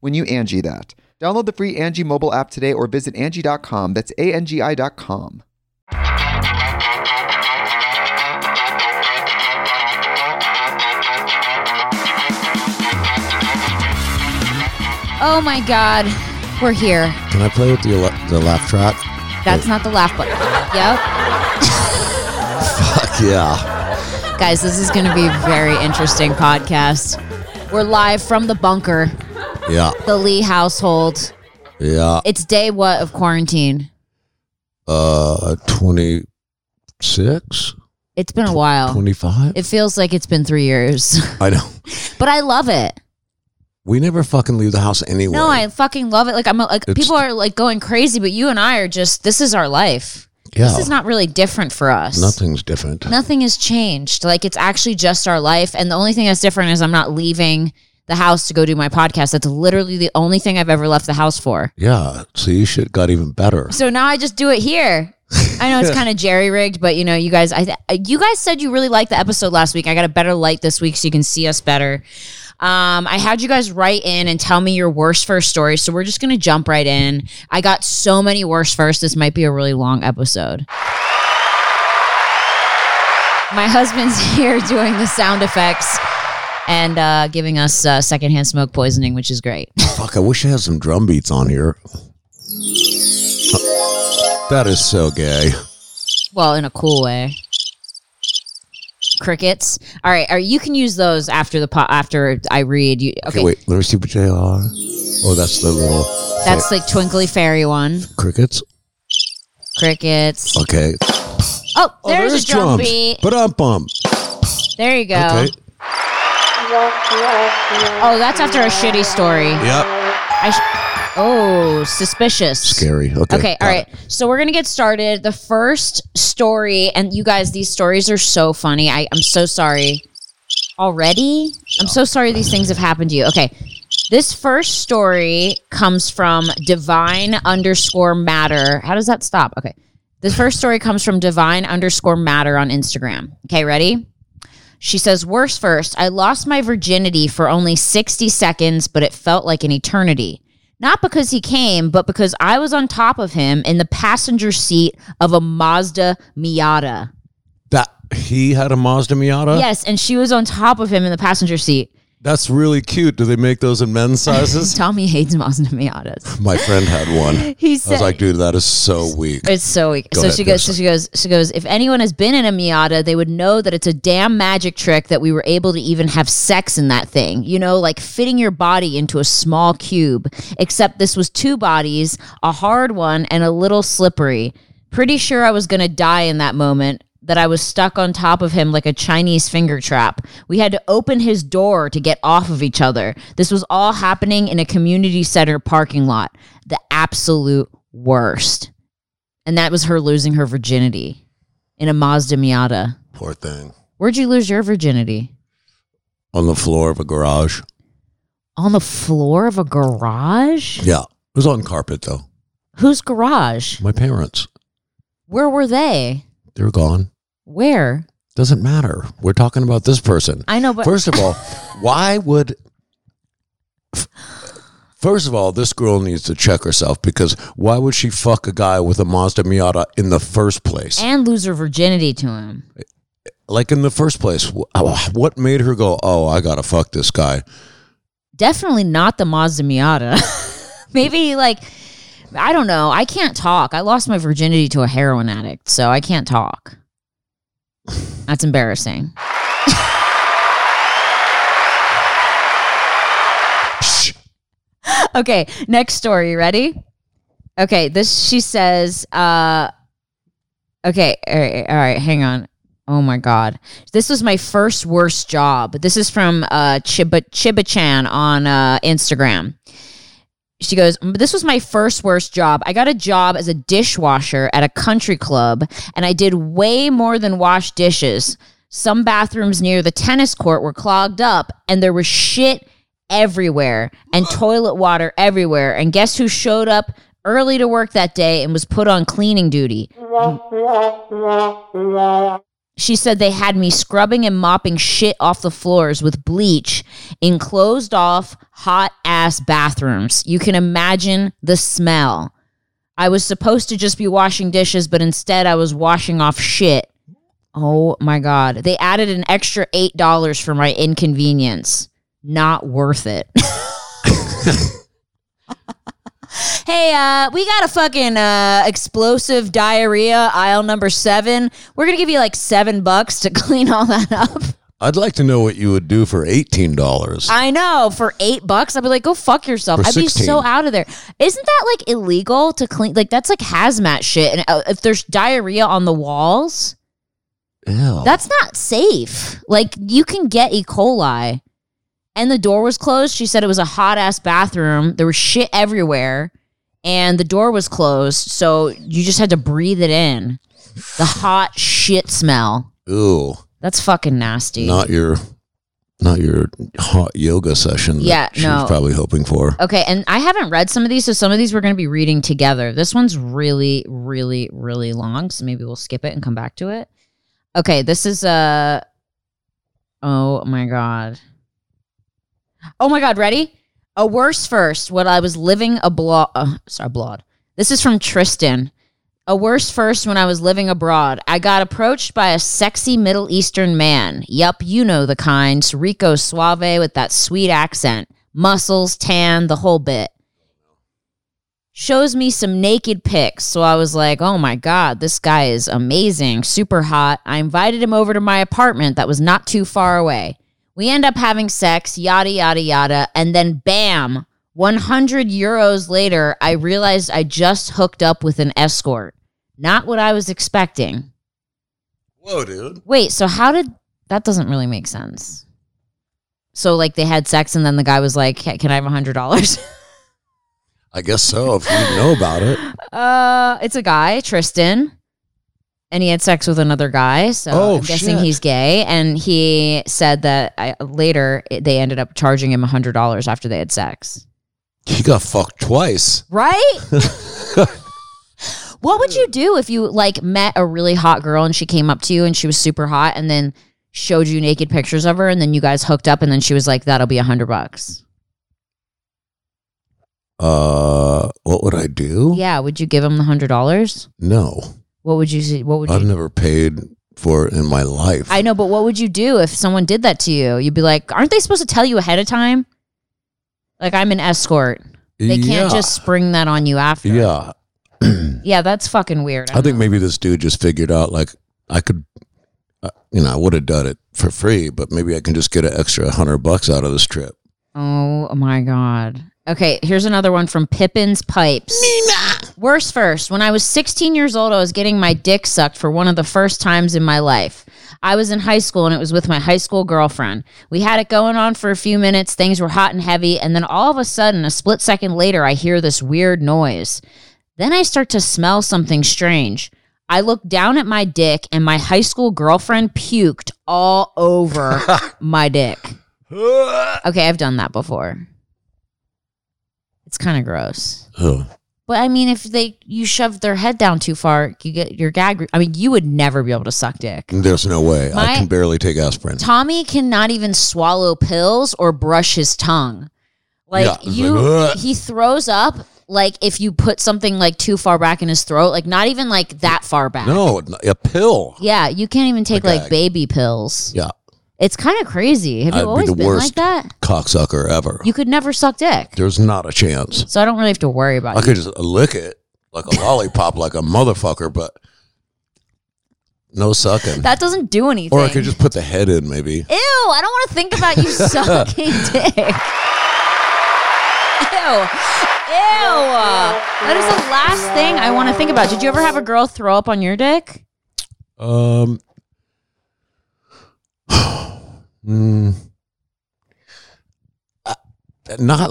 when you Angie that. Download the free Angie mobile app today or visit Angie.com. That's ANGI.com. Oh my God, we're here. Can I play with the laugh track? That's not the laugh button. Yep. Fuck yeah. Guys, this is going to be a very interesting podcast. We're live from the bunker. Yeah. The Lee household. Yeah. It's day what of quarantine? 26? It's been a while. 25? It feels like it's been 3 years. I know. But I love it. We never fucking leave the house anyway. No, I fucking love it. Like I'm like it's, people are like going crazy, but you and I are just, this is our life. Yeah. This is not really different for us. Nothing's different. Nothing has changed. Like it's actually just our life, and the only thing that's different is I'm not leaving the house to go do my podcast. That's literally the only thing I've ever left the house for. Yeah. So you shit got even better. So now I just do it here. I know it's kind of jerry-rigged, but you know, you guys, you guys said you really liked the episode last week. I got a better light this week so you can see us better. I had you guys write in and tell me your worst first story. So we're just going to jump right in. I got so many worst first. This might be a really long episode. My husband's here doing the sound effects and giving us secondhand smoke poisoning, which is great. Fuck, I wish I had some drum beats on here. That is so gay. Well, in a cool way. Crickets. All right, you can use those after after I read. You, okay, wait, let me see what they are. Oh, that's the little... That's like twinkly fairy one. Crickets? Crickets. Okay. Oh, there's a drum beat. Ba-dum-bum. There you go. Okay. Oh, that's after a shitty story. Yep. Suspicious. Scary. Okay, all right. So we're going to get started. The first story, and you guys, these stories are so funny. I'm so sorry. Already? I'm so sorry these things have happened to you. Okay. This first story comes from Divine_Matter. How does that stop? Okay. This first story comes from Divine_Matter on Instagram. Okay, ready? She says, worst first, I lost my virginity for only 60 seconds, but it felt like an eternity. Not because he came, but because I was on top of him in the passenger seat of a Mazda Miata. That he had a Mazda Miata? Yes, and she was on top of him in the passenger seat. That's really cute. Do they make those in men's sizes? Tommy hates Mazda Miatas. My friend had one. I was like, dude, that is so weak. It's so weak. She goes, if anyone has been in a Miata, they would know that it's a damn magic trick that we were able to even have sex in that thing. You know, like fitting your body into a small cube, except this was two bodies, a hard one and a little slippery. Pretty sure I was going to die in that moment. That I was stuck on top of him like a Chinese finger trap. We had to open his door to get off of each other. This was all happening in a community center parking lot. The absolute worst. And that was her losing her virginity in a Mazda Miata. Poor thing. Where'd you lose your virginity? On the floor of a garage. On the floor of a garage? Yeah. It was on carpet, though. Whose garage? My parents'. Where were they? They're gone. Where? Doesn't matter. We're talking about this person. I know, but first of all, why would... First of all, this girl needs to check herself, because why would she fuck a guy with a Mazda Miata in the first place? And lose her virginity to him. Like, in the first place, what made her go, oh, I gotta fuck this guy? Definitely not the Mazda Miata. Maybe, like, I don't know. I can't talk. I lost my virginity to a heroin addict, so I can't talk. That's embarrassing. Okay, next story. You ready? Okay, this, she says, okay, all right, hang on. Oh, my God. This was my first worst job. This is from Chibichan on Instagram. She goes, this was my first worst job. I got a job as a dishwasher at a country club, and I did way more than wash dishes. Some bathrooms near the tennis court were clogged up, and there was shit everywhere and toilet water everywhere. And guess who showed up early to work that day and was put on cleaning duty? She said they had me scrubbing and mopping shit off the floors with bleach in closed off hot ass bathrooms. You can imagine the smell. I was supposed to just be washing dishes, but instead I was washing off shit. Oh my God. They added an extra $8 for my inconvenience. Not worth it. Hey, we got a fucking explosive diarrhea aisle number 7. We're going to give you like $7 to clean all that up. I'd like to know what you would do for $18. I know. For $8, I'd be like, go fuck yourself. For I'd 16. Be so out of there. Isn't that like illegal to clean? Like, that's like hazmat shit. And if there's diarrhea on the walls, ew, that's not safe. Like, you can get E. coli. And the door was closed. She said it was a hot-ass bathroom. There was shit everywhere. And the door was closed, so you just had to breathe it in. The hot shit smell. Ooh. That's fucking nasty. Not your hot yoga session she was probably hoping for. Okay, and I haven't read some of these, so some of these we're going to be reading together. This one's really, really, really long, so maybe we'll skip it and come back to it. Okay, this is a... Oh, my God. Oh my God, ready? A worse first when I was living abroad. This is from Tristan. A worse first when I was living abroad. I got approached by a sexy Middle Eastern man. Yup, you know the kind. Rico Suave with that sweet accent. Muscles, tan, the whole bit. Shows me some naked pics. So I was like, oh my God, this guy is amazing, super hot. I invited him over to my apartment that was not too far away. We end up having sex, yada, yada, yada, and then bam, 100 euros later, I realized I just hooked up with an escort. Not what I was expecting. Whoa, dude. Wait, so that doesn't really make sense. So, like, they had sex and then the guy was like, can I have $100? I guess so, if you didn't know about it. It's a guy, Tristan. And he had sex with another guy, so I'm guessing he's gay. And he said that later they ended up charging him $100 after they had sex. He got fucked twice. Right? What would you do if you like met a really hot girl and she came up to you and she was super hot and then showed you naked pictures of her and then you guys hooked up and then she was like, that'll be $100? What would I do? Yeah, would you give him the $100? No. What would you see? I've never paid for it in my life. I know, but what would you do if someone did that to you? You'd be like, aren't they supposed to tell you ahead of time? Like, I'm an escort. They can't just spring that on you after. Yeah. Yeah, that's fucking weird. I think maybe this dude just figured out, like, I could, I would have done it for free, but maybe I can just get an extra $100 out of this trip. Oh, my God. Okay, here's another one from Pippin's Pipes. Nina! Worst first. When I was 16 years old, I was getting my dick sucked for one of the first times in my life. I was in high school, and it was with my high school girlfriend. We had it going on for a few minutes. Things were hot and heavy, and then all of a sudden, a split second later, I hear this weird noise. Then I start to smell something strange. I look down at my dick, and my high school girlfriend puked all over my dick. Okay, I've done that before. It's kind of gross. Oh. But I mean, if you shoved their head down too far, you get your gag. I mean, you would never be able to suck dick. There's no way. I can barely take aspirin. Tommy cannot even swallow pills or brush his tongue. He throws up. Like if you put something like too far back in his throat, like not even like that far back. No, a pill. Yeah, you can't even take like baby pills. Yeah. It's kind of crazy. Have you always been like that? I'd be the worst cocksucker ever. You could never suck dick. There's not a chance. So I don't really have to worry about it. I could just lick it like a lollipop, like a motherfucker, but no sucking. That doesn't do anything. Or I could just put the head in, maybe. Ew, I don't want to think about you sucking dick. Ew. That is the last thing I want to think about. Did you ever have a girl throw up on your dick? Not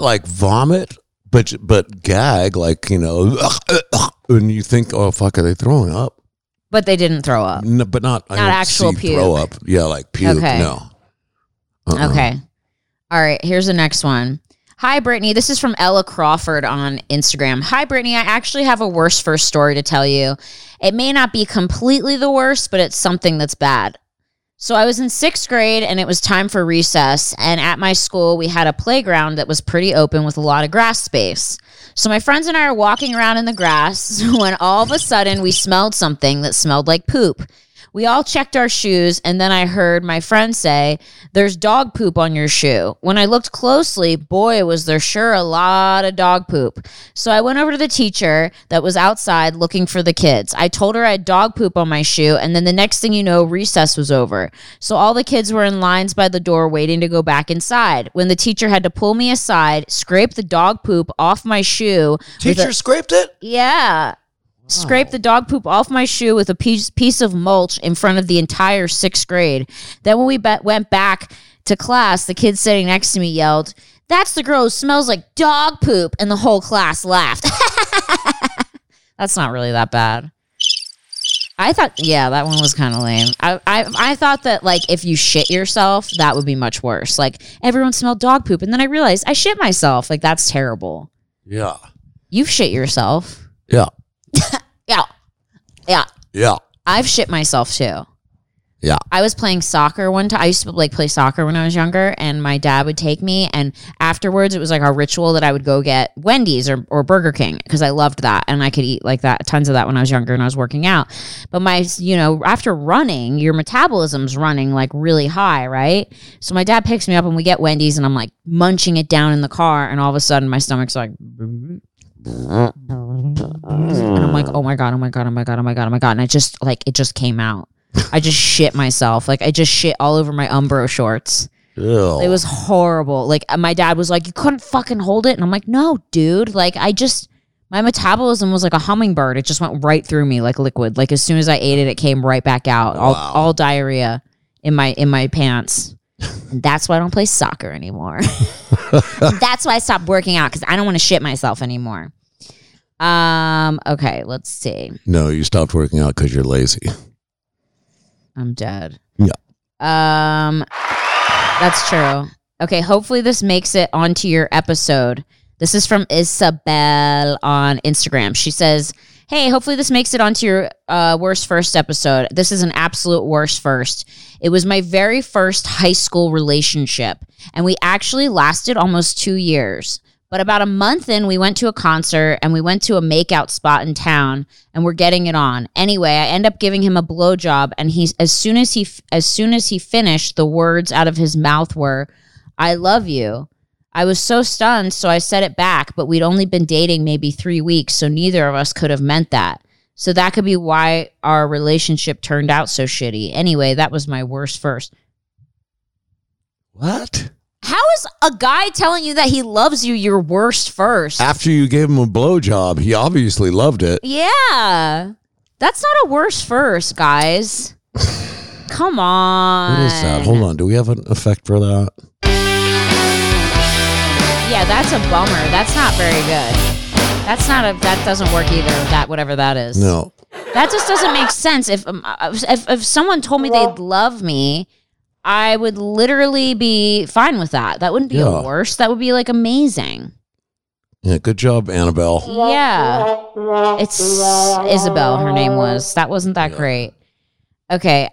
like vomit, but gag, like, you know, and you think, oh fuck, are they throwing up? But they didn't throw up. No, but not actual puke. Throw up, yeah, like puke. Okay. No. Okay. All right. Here's the next one. Hi, Brittany. This is from Ella Crawford on Instagram. Hi, Brittany. I actually have a worst first story to tell you. It may not be completely the worst, but it's something that's bad. So I was in 6th grade and it was time for recess. And at my school, we had a playground that was pretty open with a lot of grass space. So my friends and I are walking around in the grass when all of a sudden we smelled something that smelled like poop. We all checked our shoes, and then I heard my friend say, "There's dog poop on your shoe." When I looked closely, boy, was there sure a lot of dog poop. So I went over to the teacher that was outside looking for the kids. I told her I had dog poop on my shoe, and then the next thing you know, recess was over. So all the kids were in lines by the door waiting to go back inside, when the teacher had to pull me aside, scrape the dog poop off my shoe. Teacher scraped it? Yeah. Scrape the dog poop off my shoe with a piece of mulch in front of the entire 6th grade. Then when we went back to class, the kid sitting next to me yelled, "That's the girl who smells like dog poop," and the whole class laughed. That's not really that bad. I thought, yeah, that one was kind of lame. I thought that, like, if you shit yourself, that would be much worse. Like, everyone smelled dog poop, and then I realized I shit myself. Like, that's terrible. Yeah. You've shit yourself. Yeah. Yeah. I've shit myself too. Yeah. I was playing soccer one time. I used to play soccer when I was younger, and my dad would take me, and afterwards it was like our ritual that I would go get Wendy's or Burger King because I loved that and I could eat like that, tons of that when I was younger and I was working out. But after running, your metabolism's running like really high, right? So my dad picks me up and we get Wendy's and I'm like munching it down in the car, and all of a sudden my stomach's like... And I'm like, oh my god, and it just came out. I just shit myself. Like, I just shit all over my Umbro shorts. Ew. It was horrible. Like, my dad was like, "You couldn't fucking hold it," and I'm like, "No, dude. Like, my metabolism was like a hummingbird. It just went right through me like liquid. Like, as soon as I ate it, it came right back out. All diarrhea in my pants." And that's why I don't play soccer anymore. That's why I stopped working out, because I don't want to shit myself anymore. Okay, let's see. No, you stopped working out because you're lazy. I'm dead. Yeah. That's true. Okay, hopefully this makes it onto your episode. This is from Isabel on Instagram. She says... Hey, hopefully this makes it onto your worst first episode. This is an absolute worst first. It was my very first high school relationship, and we actually lasted almost 2 years. But about a month in, we went to a concert, and we went to a makeout spot in town, and we're getting it on. Anyway, I end up giving him a blowjob, and as soon as he finished, the words out of his mouth were, "I love you." I was so stunned, so I said it back, but we'd only been dating maybe 3 weeks, so neither of us could have meant that. So that could be why our relationship turned out so shitty. Anyway, that was my worst first. What? How is a guy telling you that he loves you your worst first? After you gave him a blowjob, he obviously loved it. Yeah. That's not a worst first, guys. Come on. What is that? Hold on. Do we have an effect for that? Yeah, that's a bummer. That's not very good. That doesn't work either. That, whatever that is. No. That just doesn't make sense. If someone told me they'd love me, I would literally be fine with that. That wouldn't be a worst. That would be like amazing. Yeah, good job, Annabelle. Yeah. It's Isabel, her name was. That wasn't that great. Okay,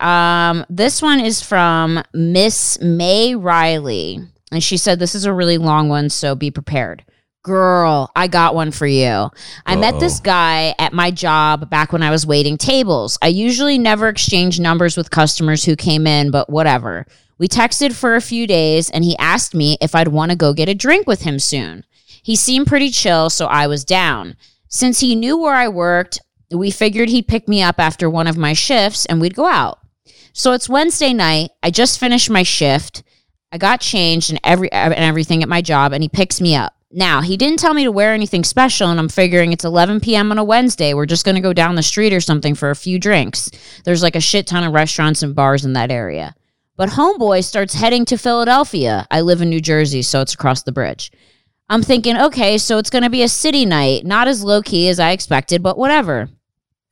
this one is from Miss May Riley. And she said, this is a really long one, so be prepared. Girl, I got one for you. I met this guy at my job back when I was waiting tables. I usually never exchange numbers with customers who came in, but whatever. We texted for a few days, and he asked me if I'd want to go get a drink with him soon. He seemed pretty chill, so I was down. Since he knew where I worked, we figured he'd pick me up after one of my shifts and we'd go out. So it's Wednesday night. I just finished my shift. I got changed and everything at my job, and he picks me up. Now, he didn't tell me to wear anything special, and I'm figuring it's 11 p.m. on a Wednesday. We're just going to go down the street or something for a few drinks. There's like a shit ton of restaurants and bars in that area. But homeboy starts heading to Philadelphia. I live in New Jersey, so it's across the bridge. I'm thinking, okay, so it's going to be a city night. Not as low-key as I expected, but whatever.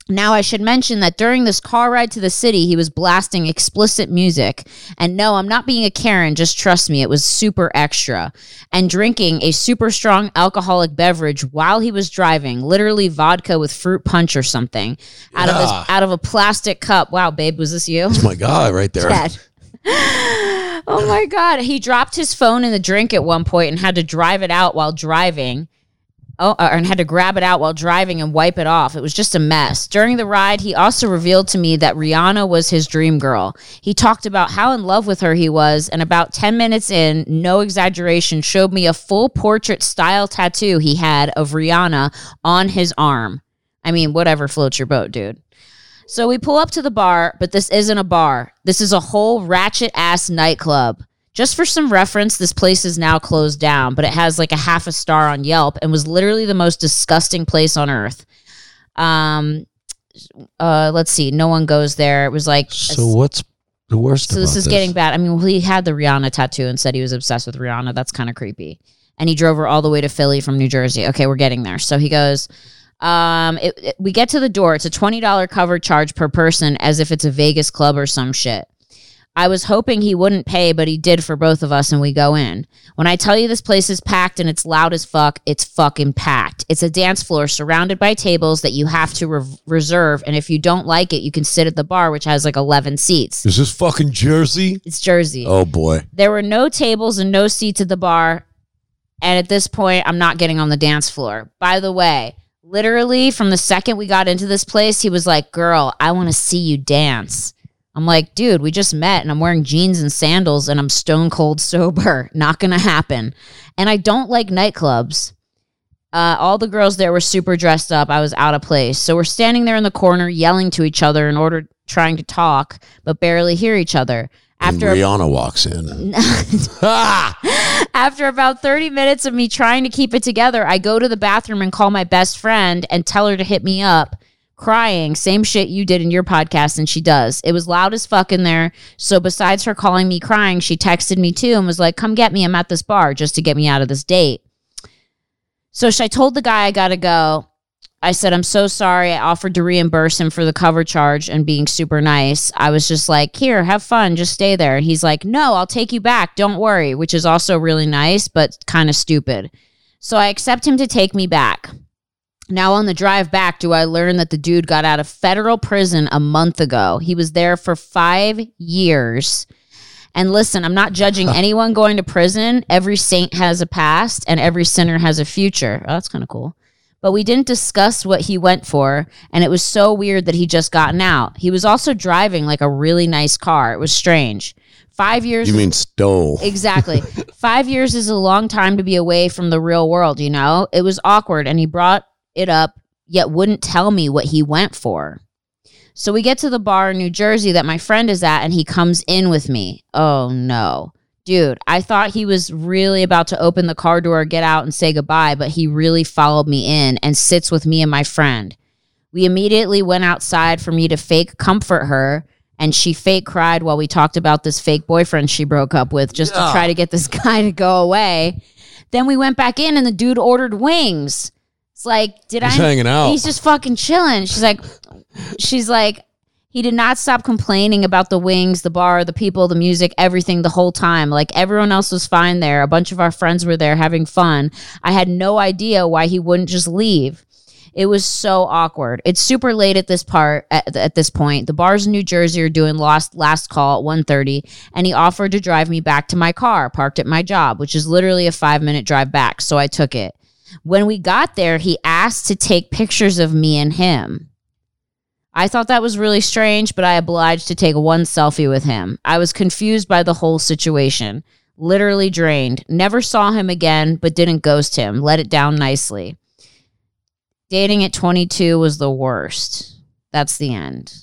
Now, I should mention that during this car ride to the city, he was blasting explicit music. And no, I'm not being a Karen, just trust me, it was super extra. And drinking a super strong alcoholic beverage while he was driving, literally vodka with fruit punch or something, out of a plastic cup. Wow, babe, was this you? Oh my God, right there. Dad. Oh my God. He dropped his phone in the drink at one point and had to drive it out while driving. And had to grab it out while driving and wipe it off. It was just a mess. During the ride, he also revealed to me that Rihanna was his dream girl. He talked about how in love with her he was, and about 10 minutes in, no exaggeration, showed me a full portrait-style tattoo he had of Rihanna on his arm. I mean, whatever floats your boat, dude. So we pull up to the bar, but this isn't a bar. This is a whole ratchet-ass nightclub. Just for some reference, this place is now closed down, but it has like a half a star on Yelp and was literally the most disgusting place on earth. Let's see. No one goes there. It was like... So what's the worst about this? So this is getting bad. I mean, well, he had the Rihanna tattoo and said he was obsessed with Rihanna. That's kind of creepy. And he drove her all the way to Philly from New Jersey. Okay, we're getting there. So he goes... we get to the door. It's a $20 cover charge per person, as if it's a Vegas club or some shit. I was hoping he wouldn't pay, but he did for both of us, and we go in. When I tell you this place is packed and it's loud as fuck, it's fucking packed. It's a dance floor surrounded by tables that you have to reserve, and if you don't like it, you can sit at the bar, which has like 11 seats. Is this fucking Jersey? It's Jersey. Oh, boy. There were no tables and no seats at the bar, and at this point, I'm not getting on the dance floor. By the way, literally from the second we got into this place, he was like, girl, I want to see you dance. I'm like, dude, we just met and I'm wearing jeans and sandals and I'm stone cold sober. Not going to happen. And I don't like nightclubs. All the girls there were super dressed up. I was out of place. So we're standing there in the corner yelling to each other in order, trying to talk, but barely hear each other. After Rihanna walks in. After about 30 minutes of me trying to keep it together, I go to the bathroom and call my best friend and tell her to hit me up. Crying, same shit you did in your podcast, and she does. It was loud as fuck in there, so besides her calling me crying, she texted me too and was like, come get me, I'm at this bar, just to get me out of this date. So I told the guy I gotta go. I said, I'm so sorry. I offered to reimburse him for the cover charge and being super nice. I was just like, here, have fun, just stay there. And he's like, no, I'll take you back, don't worry, which is also really nice, but kind of stupid. So I accept him to take me back. Now on the drive back, do I learn that the dude got out of federal prison a month ago? He was there for 5 years. And listen, I'm not judging anyone going to prison. Every saint has a past and every sinner has a future. Oh, that's kind of cool. But we didn't discuss what he went for, and it was so weird that he just gotten out. He was also driving like a really nice car. It was strange. 5 years. You mean stole. Exactly. 5 years is a long time to be away from the real world, you know? It was awkward, and he brought it up, yet wouldn't tell me what he went for. So we get to the bar in New Jersey that my friend is at, and he comes in with me. Oh no. Dude, I thought he was really about to open the car door, get out, and say goodbye, but he really followed me in and sits with me and my friend. We immediately went outside for me to fake comfort her, and she fake cried while we talked about this fake boyfriend she broke up with just to try to get this guy to go away. Then we went back in, and the dude ordered wings. It's like, he's hanging out. He's just fucking chilling. She's like, He did not stop complaining about the wings, the bar, the people, the music, everything the whole time. Like, everyone else was fine there. A bunch of our friends were there having fun. I had no idea why he wouldn't just leave. It was so awkward. It's super late at this point. The bars in New Jersey are doing last call at 1:30, and he offered to drive me back to my car, parked at my job, which is literally a 5-minute drive back, so I took it. When we got there, he asked to take pictures of me and him. I thought that was really strange, but I obliged to take one selfie with him. I was confused by the whole situation, literally drained. Never saw him again, but didn't ghost him. Let it down nicely. Dating at 22 was the worst. That's the end.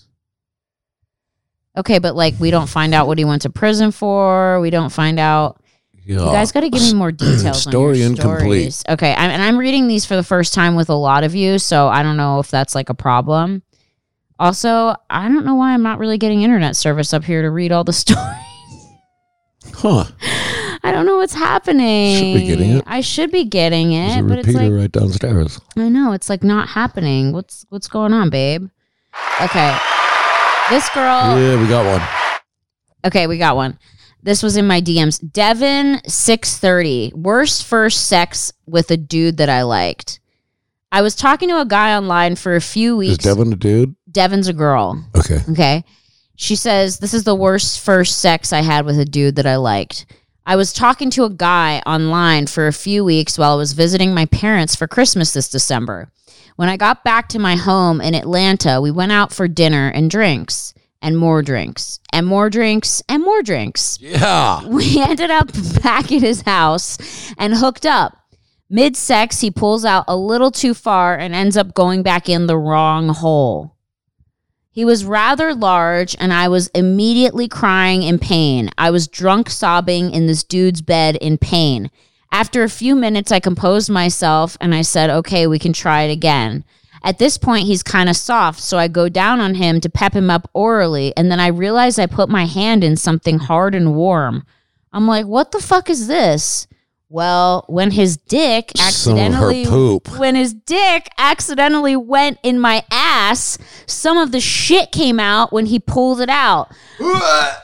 Okay, but like, we don't find out what he went to prison for. We don't find out. Yeah. You guys got to give me more details. Story on your incomplete. Stories. Okay, I'm reading these for the first time with a lot of you, so I don't know if that's like a problem. Also, I don't know why I'm not really getting internet service up here to read all the stories. Huh. I don't know what's happening. Should be getting it. I should be getting it. There's a repeater, but it's like, right downstairs. I know. It's like not happening. What's going on, babe? Okay. This girl. Yeah, we got one. Okay, we got one. This was in my DMs. Devin630. Worst first sex with a dude that I liked. I was talking to a guy online for a few weeks. Is Devin a dude? Devin's a girl. Okay. Okay. She says, this is the worst first sex I had with a dude that I liked. I was talking to a guy online for a few weeks while I was visiting my parents for Christmas this December. When I got back to my home in Atlanta, we went out for dinner and drinks and more drinks and more drinks and more drinks. Yeah. We ended up back at his house and hooked up. Mid-sex, he pulls out a little too far and ends up going back in the wrong hole. He was rather large, and I was immediately crying in pain. I was drunk sobbing in this dude's bed in pain. After a few minutes, I composed myself, and I said, okay, we can try it again. At this point, he's kind of soft, so I go down on him to pep him up orally, and then I realize I put my hand in something hard and warm. I'm like, what the fuck is this? Well, when his dick accidentally went in my ass, some of the shit came out when he pulled it out.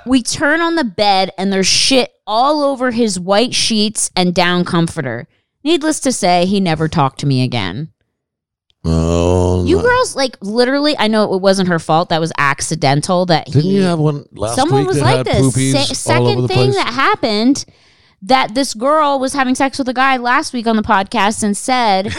We turn on the bed and there's shit all over his white sheets and down comforter. Needless to say, he never talked to me again. Oh, you girls, like, literally, I know it wasn't her fault. That was accidental. That didn't you have one last someone week was like this second thing place? That happened. That this girl was having sex with a guy last week on the podcast and said,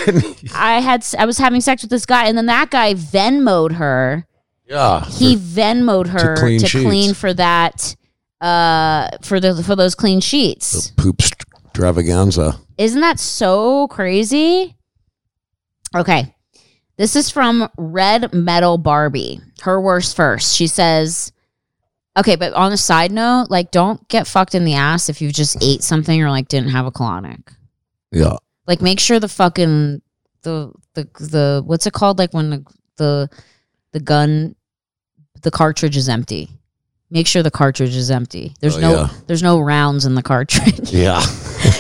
I was having sex with this guy, and then that guy Venmo'd her. Yeah, he Venmo'd her to clean for that for those clean sheets. The poop extravaganza. Isn't that so crazy? Okay, this is from Red Metal Barbie. Her worst first. She says. Okay, but on a side note, like, don't get fucked in the ass if you just ate something or like didn't have a colonic. Yeah. Like, make sure the fucking the what's it called? Like when the gun, the cartridge is empty. Make sure the cartridge is empty. There's no rounds in the cartridge. Yeah.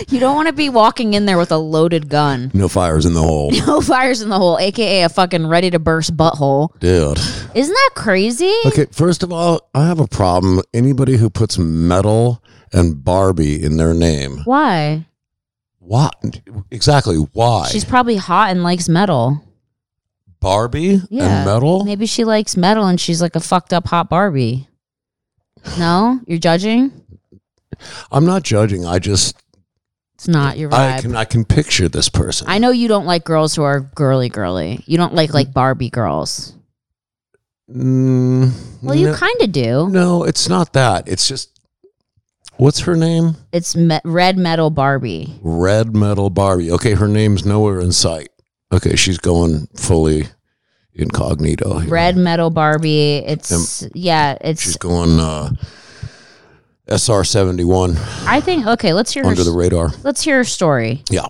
You don't want to be walking in there with a loaded gun. No fires in the hole. AKA a fucking ready to burst butthole. Dude. Isn't that crazy? Okay, first of all, I have a problem with anybody who puts metal and Barbie in their name. Why? What? Exactly, why? She's probably hot and likes metal. Barbie and metal? Maybe she likes metal and she's like a fucked up hot Barbie. No? You're judging? I'm not judging. I just... It's not your vibe. I can picture this person. I know you don't like girls who are girly. You don't like Barbie girls. Well, you kind of do. No, it's not that. It's just, what's her name? It's Red Metal Barbie. Red Metal Barbie. Okay, her name's nowhere in sight. Okay, she's going fully incognito here. Red Metal Barbie. It's, she's going... SR-71. I think, okay, let's hear Under the radar. Let's hear her story. Yeah.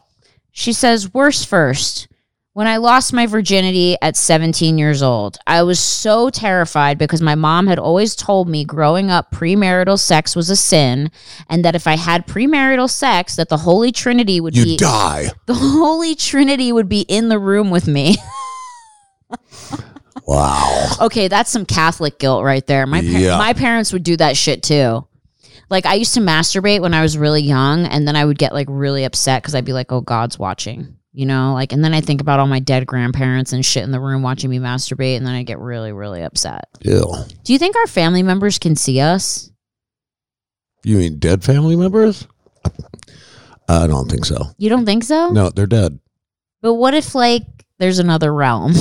She says, worst first. When I lost my virginity at 17 years old, I was so terrified because my mom had always told me growing up premarital sex was a sin, and that if I had premarital sex, that the Holy Trinity would You'd die. The Holy Trinity would be in the room with me. Wow. Okay, that's some Catholic guilt right there. My parents would do that shit too. Like, I used to masturbate when I was really young, and then I would get, like, really upset because I'd be like, oh, God's watching, you know? Like, and then I think about all my dead grandparents and shit in the room watching me masturbate, and then I get really, really upset. Ew. Do you think our family members can see us? You mean dead family members? I don't think so. You don't think so? No, they're dead. But what if, like, there's another realm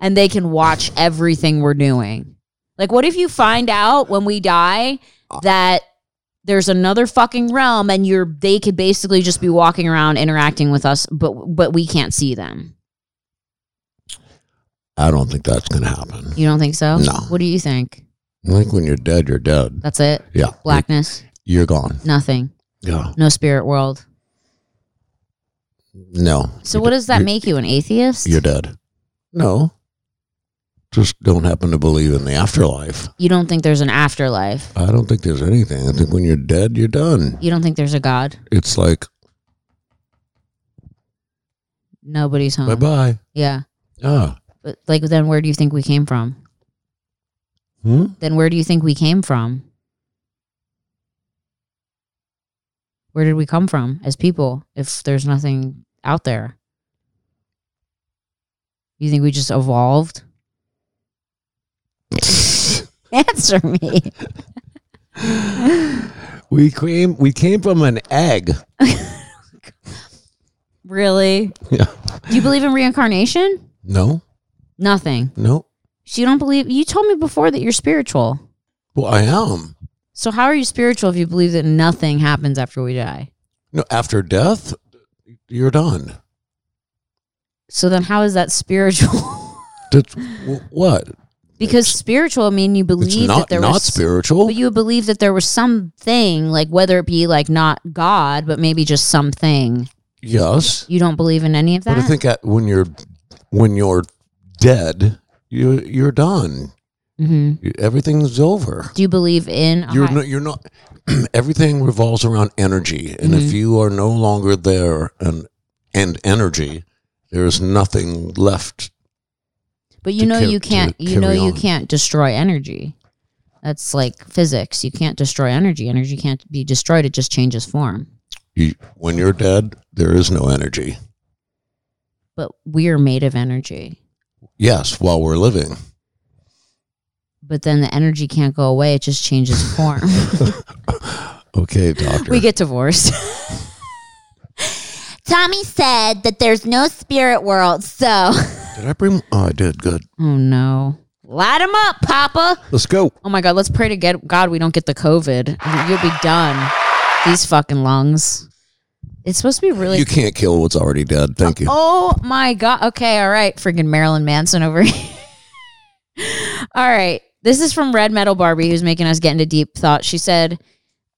and they can watch everything we're doing? Like, what if you find out when we die that there's another fucking realm and they could basically just be walking around interacting with us, but we can't see them? I don't think that's going to happen. You don't think so? No. What do you think? I think when you're dead, you're dead. That's it? Yeah. Blackness? You're gone. Nothing. Yeah. No spirit world? No. So what does that make you, an atheist? You're dead. No. Just don't happen to believe in the afterlife. You don't think there's an afterlife? I don't think there's anything. I think when you're dead, you're done. You don't think there's a God? It's like... nobody's home. Bye-bye. Yeah. Ah. But, like, then where do you think we came from? Hmm? Then where do you think we came from? Where did we come from as people if there's nothing out there? You think we just evolved? Answer me. We came from an egg. Really? Yeah. Do you believe in reincarnation? No. Nothing? No. So you don't believe... you told me before that you're spiritual. Well, I am. So how are you spiritual if you believe that nothing happens after we die? No, after death, you're done. So then how is that spiritual? That's, what? Because it's spiritual, I mean, you believe not, that there was... not spiritual. But you believe that there was something, like whether it be like not God, but maybe just something. Yes. You don't believe in any of that? But I think when you're dead, you're done. Mm-hmm. Everything's over. Do you believe in... You're not... everything revolves around energy. And if you are no longer there and energy, there is nothing left. But you can't destroy energy. That's like physics. You can't destroy energy. Energy can't be destroyed. It just changes form. When you're dead, there is no energy. But we are made of energy. Yes, while we're living. But then the energy can't go away. It just changes form. Okay, doctor. We get divorced. Tommy said that there's no spirit world, so... did I bring... oh, I did. Good. Oh, no. Light him up, Papa. Let's go. Oh, my God. Let's pray to God we don't get the COVID. You'll be done. These fucking lungs. It's supposed to be really... you can't kill what's already dead. Thank you. Oh, my God. Okay, all right. Freaking Marilyn Manson over here. All right. This is from Red Metal Barbie, who's making us get into deep thought. She said...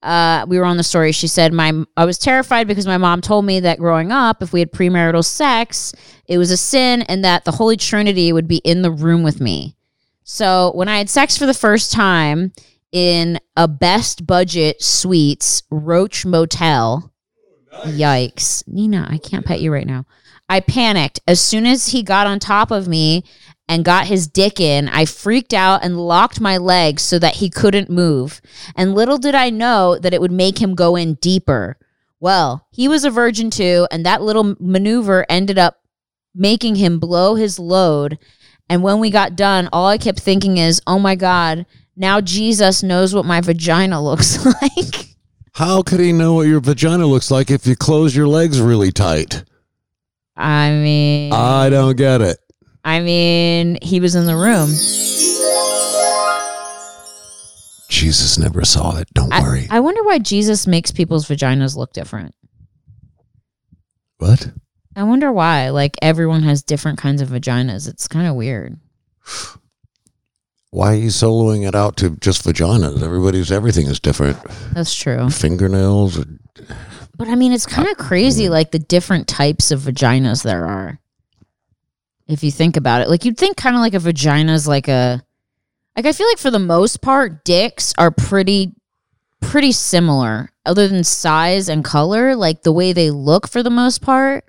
we were on the story. She said, I was terrified because my mom told me that growing up, if we had premarital sex, it was a sin and that the Holy Trinity would be in the room with me. So when I had sex for the first time in a best budget suites Roach Motel, yikes, Nina, I can't pet you right now. I panicked. As soon as he got on top of me and got his dick in, I freaked out and locked my legs so that he couldn't move. And little did I know that it would make him go in deeper. Well, he was a virgin too, and that little maneuver ended up making him blow his load. And when we got done, all I kept thinking is, oh my God, now Jesus knows what my vagina looks like. How could he know what your vagina looks like if you close your legs really tight? I mean... I don't get it. I mean, he was in the room. Jesus never saw it. Don't worry. I wonder why Jesus makes people's vaginas look different. What? I wonder why. Like, everyone has different kinds of vaginas. It's kind of weird. Why are you soloing it out to just vaginas? Everything is different. That's true. Fingernails. But I mean, it's kind of crazy, like the different types of vaginas there are. If you think about it, like you'd think kind of like a vagina is like a, like I feel like for the most part, dicks are pretty similar other than size and color, like the way they look for the most part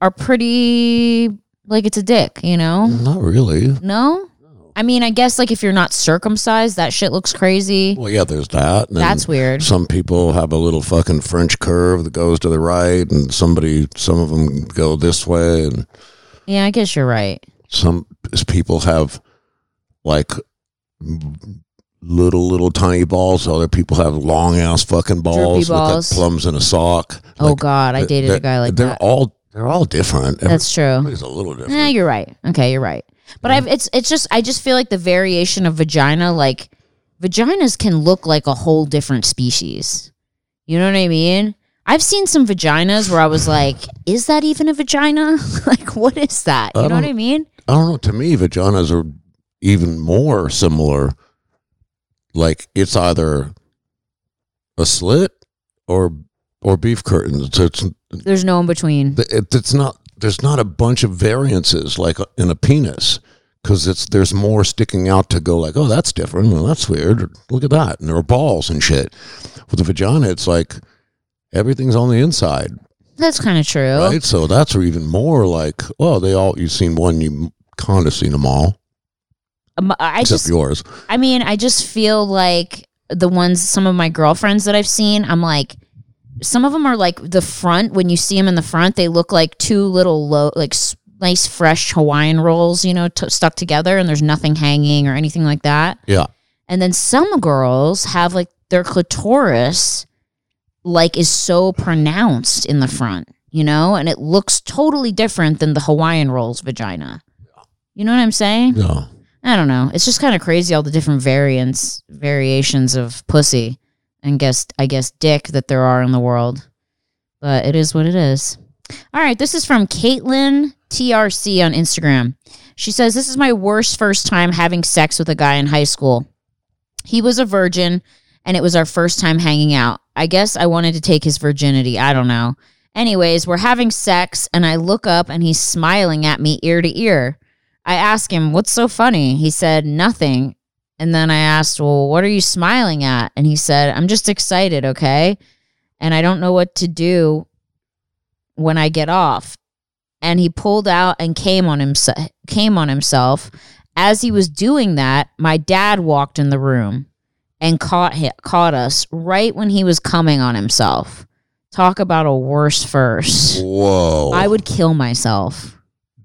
are pretty Like, it's a dick, you know? Not really. No? I mean, I guess, like, if you're not circumcised, that shit looks crazy. Well, yeah, there's that. And that's weird. Some people have a little fucking French curve that goes to the right, and some of them go this way. And yeah, I guess you're right. Some people have, like, little tiny balls. Other people have long-ass fucking balls, with like plums in a sock. Oh, like, God, I dated a guy like that. They're all different. That's true. Everybody's a little different. Yeah, you're right. Okay, you're right. But I just feel like the variation of vagina, like vaginas can look like a whole different species. You know what I mean? I've seen some vaginas where I was like, is that even a vagina? Like, what is that? You know what I mean? I don't know. To me, vaginas are even more similar. Like, it's either a slit or beef curtains. There's no in between. There's not a bunch of variances like in a penis, because there's more sticking out to go like, oh, that's different. Well, that's weird. Or, look at that. And there are balls and shit. With a vagina, it's like everything's on the inside. That's kind of true. Right? So that's even more like, well, you've seen one, you kind of seen them all. Except yours. I mean, I just feel like some of my girlfriends that I've seen, I'm like, some of them are like the front. When you see them in the front, they look like two little nice fresh Hawaiian rolls, you know, stuck together, and there's nothing hanging or anything like that. Yeah. And then some girls have like their clitoris like is so pronounced in the front, you know, and it looks totally different than the Hawaiian rolls vagina. You know what I'm saying? Yeah. I don't know. It's just kind of crazy, all the different variations of pussy. And I guess dick that there are in the world. But it is what it is. All right, this is from Caitlin TRC on Instagram. She says, this is my worst first time having sex with a guy in high school. He was a virgin, and it was our first time hanging out. I guess I wanted to take his virginity. I don't know. Anyways, we're having sex, and I look up, and he's smiling at me ear to ear. I ask him, what's so funny? He said, nothing. And then I asked, well, what are you smiling at? And he said, I'm just excited, okay? And I don't know what to do when I get off. And he pulled out and came on himself. As he was doing that, my dad walked in the room and caught us right when he was coming on himself. Talk about a worst first. Whoa. I would kill myself.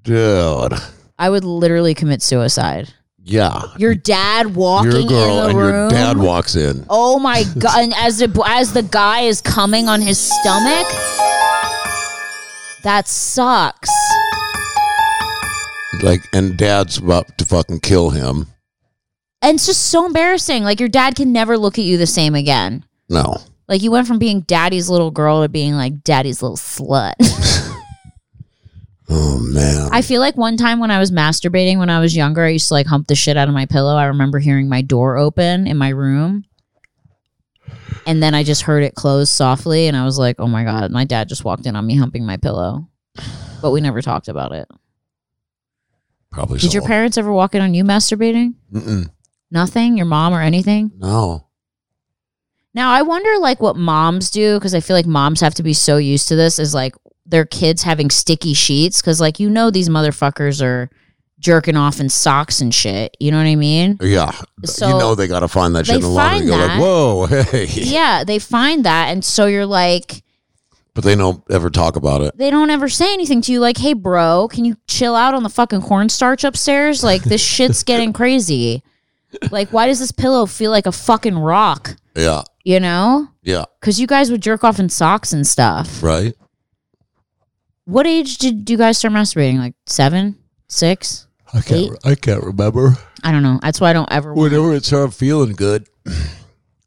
Dude. I would literally commit suicide. Yeah. Your dad walking in the room. Your dad walks in. Oh, my God. And as the guy is coming on his stomach, that sucks. Like, and dad's about to fucking kill him. And it's just so embarrassing. Like, your dad can never look at you the same again. No. Like, you went from being daddy's little girl to being, like, daddy's little slut. Oh, man. I feel like one time when I was masturbating when I was younger, I used to like hump the shit out of my pillow. I remember hearing my door open in my room. And then I just heard it close softly. And I was like, oh, my God. My dad just walked in on me humping my pillow. But we never talked about it. Probably. Did your parents ever walk in on you masturbating? Mm-mm. Nothing? Your mom or anything? No. Now, I wonder like what moms do, because I feel like moms have to be so used to this, is like, their kids having sticky sheets, because like, you know, these motherfuckers are jerking off in socks and shit. You know what I mean? Yeah. So you know they got to find that shit in the laundry. You're like, whoa, hey. Yeah, they find that, and so you're like. But they don't ever talk about it. They don't ever say anything to you, like, hey, bro, can you chill out on the fucking cornstarch upstairs? Like, this shit's getting crazy. Like, why does this pillow feel like a fucking rock? Yeah. You know? Yeah. Because you guys would jerk off in socks and stuff, right? What age did you guys start masturbating? Like 7, 6, I can't remember. I don't know. That's why I don't ever. Whenever it started feeling good.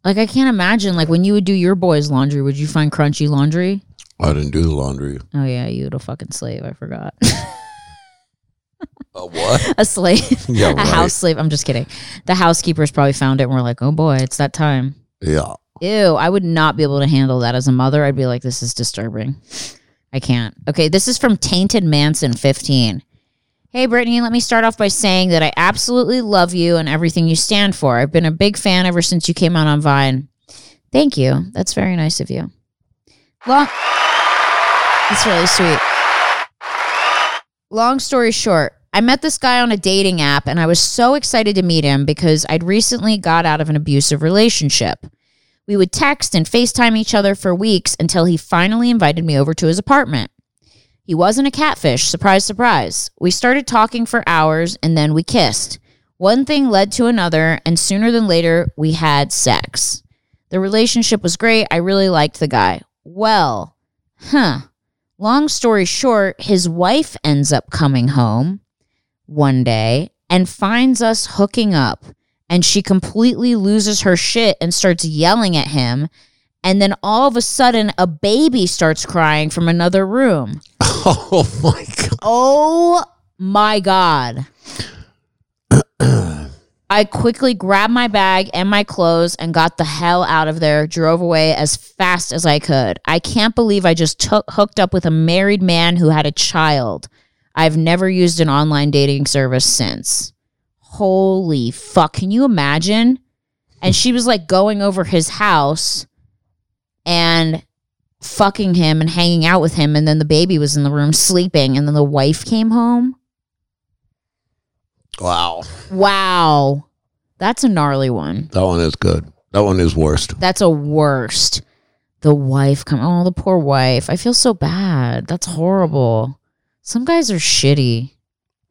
Like, I can't imagine. Like, when you would do your boys' laundry, would you find crunchy laundry? I didn't do the laundry. Oh yeah, you were a fucking slave. I forgot. A what? A slave. Yeah, right. A house slave. I'm just kidding. The housekeepers probably found it and were like, "Oh boy, it's that time." Yeah. Ew! I would not be able to handle that as a mother. I'd be like, "This is disturbing." I can't. Okay, this is from Tainted Manson 15. Hey, Brittany, let me start off by saying that I absolutely love you and everything you stand for. I've been a big fan ever since you came out on Vine. Thank you. That's very nice of you. Well, that's really sweet. Long story short, I met this guy on a dating app and I was so excited to meet him because I'd recently got out of an abusive relationship. We would text and FaceTime each other for weeks until he finally invited me over to his apartment. He wasn't a catfish, surprise, surprise. We started talking for hours and then we kissed. One thing led to another, and sooner than later, we had sex. The relationship was great. I really liked the guy. Well, long story short, his wife ends up coming home one day and finds us hooking up, and she completely loses her shit and starts yelling at him, and then all of a sudden, a baby starts crying from another room. Oh, my God. Oh, my God. I quickly grabbed my bag and my clothes and got the hell out of there, drove away as fast as I could. I can't believe I just hooked up with a married man who had a child. I've never used an online dating service since. Holy fuck. Can you imagine? And she was like going over his house and fucking him and hanging out with him. And then the baby was in the room sleeping. And then the wife came home. Wow. Wow. That's a gnarly one. That one is good. That one is worst. That's a worst. The wife come. Oh, the poor wife. I feel so bad. That's horrible. Some guys are shitty.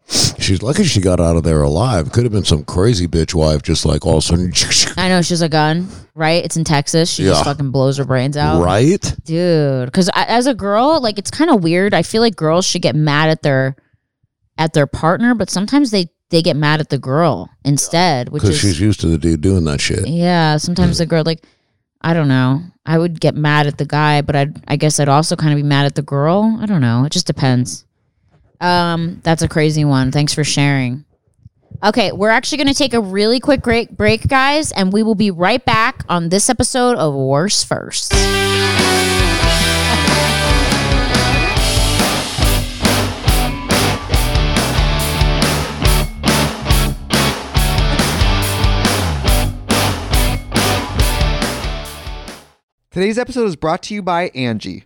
She's lucky she got out of there alive. Could have been some crazy bitch wife just like all of a sudden. I know. She has a gun, right? It's in Texas. She just fucking blows her brains out. Right? Dude. Because as a girl, like, it's kind of weird. I feel like girls should get mad at their partner, but sometimes they get mad at the girl instead, which is because she's used to the dude doing that shit. Yeah, sometimes the girl, like, I don't know. I would get mad at the guy, but I guess I'd also kind of be mad at the girl. I don't know. It just depends. That's a crazy one. Thanks for sharing. Okay, we're actually going to take a really quick break, guys, and we will be right back on this episode of Worse First. Today's episode is brought to you by Angie.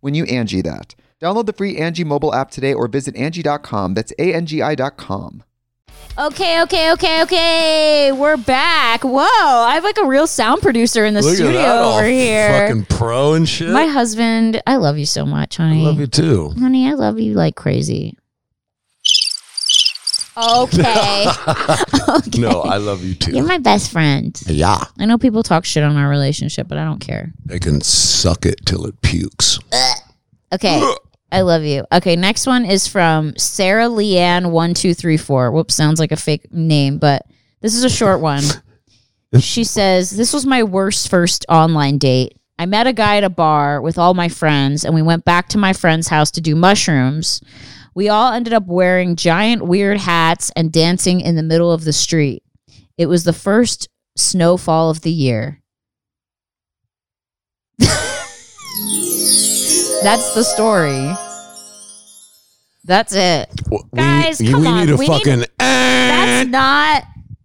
when you Angie that. Download the free Angie mobile app today or visit Angie.com. That's ANGI.com. Okay. We're back. Whoa. I have like a real sound producer in the studio over here. Fucking pro and shit. My husband, I love you so much, honey. I love you too. Honey, I love you like crazy. Okay. No, I love you too. You're my best friend. Yeah. I know people talk shit on our relationship, but I don't care. They can suck it till it pukes. Okay. I love you. Okay, next one is from Sarah Leanne1234. Whoops, sounds like a fake name, but this is a short one. She says, this was my worst first online date. I met a guy at a bar with all my friends, and we went back to my friend's house to do mushrooms. We all ended up wearing giant weird hats and dancing in the middle of the street. It was the first snowfall of the year. That's the story. That's it. Guys, come on. We need a fucking... That's not...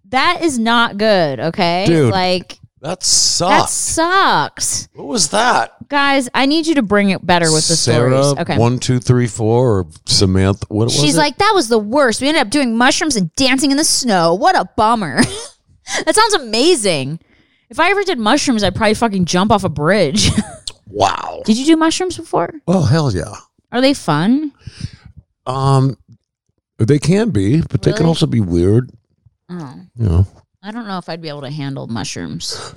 That is not good, okay? Dude. Like... That sucks. That sucks. What was that? Guys, I need you to bring it better with the Sarah, stories. Okay. 1234 or Samantha. What was it? She's like, that was the worst. We ended up doing mushrooms and dancing in the snow. What a bummer. That sounds amazing. If I ever did mushrooms, I'd probably fucking jump off a bridge. Wow. Did you do mushrooms before? Oh, hell yeah. Are they fun? They can be, but really? They can also be weird. Oh. You know. I don't know if I'd be able to handle mushrooms.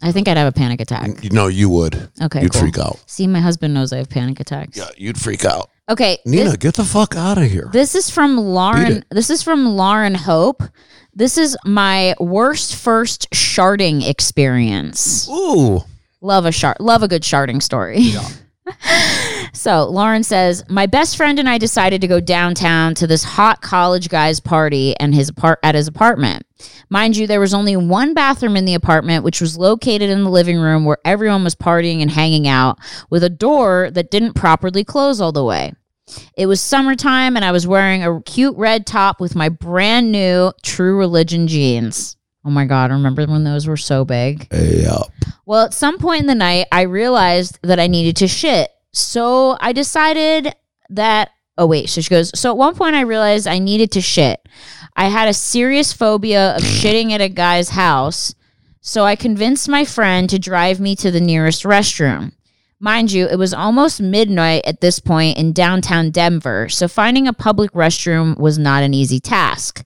I think I'd have a panic attack. No, you would. Okay, you'd freak out. See, my husband knows I have panic attacks. Yeah, you'd freak out. Okay, Nina, get the fuck out of here. This is from Lauren. This is from Lauren Hope. This is my worst first sharding experience. Ooh, love a shard. Love a good sharding story. Yeah. So Lauren says, my best friend and I decided to go downtown to this hot college guy's party and at his apartment. Mind you, there was only one bathroom in the apartment, which was located in the living room where everyone was partying and hanging out, with a door that didn't properly close all the way. It was summertime and I was wearing a cute red top with my brand new True Religion jeans. Oh my God, remember when those were so big? Yep. Well, at some point in the night, I realized that I needed to shit. So I decided that, so she goes, so at one point I realized I needed to shit. I had a serious phobia of shitting at a guy's house. So I convinced my friend to drive me to the nearest restroom. Mind you, it was almost midnight at this point in downtown Denver. So finding a public restroom was not an easy task.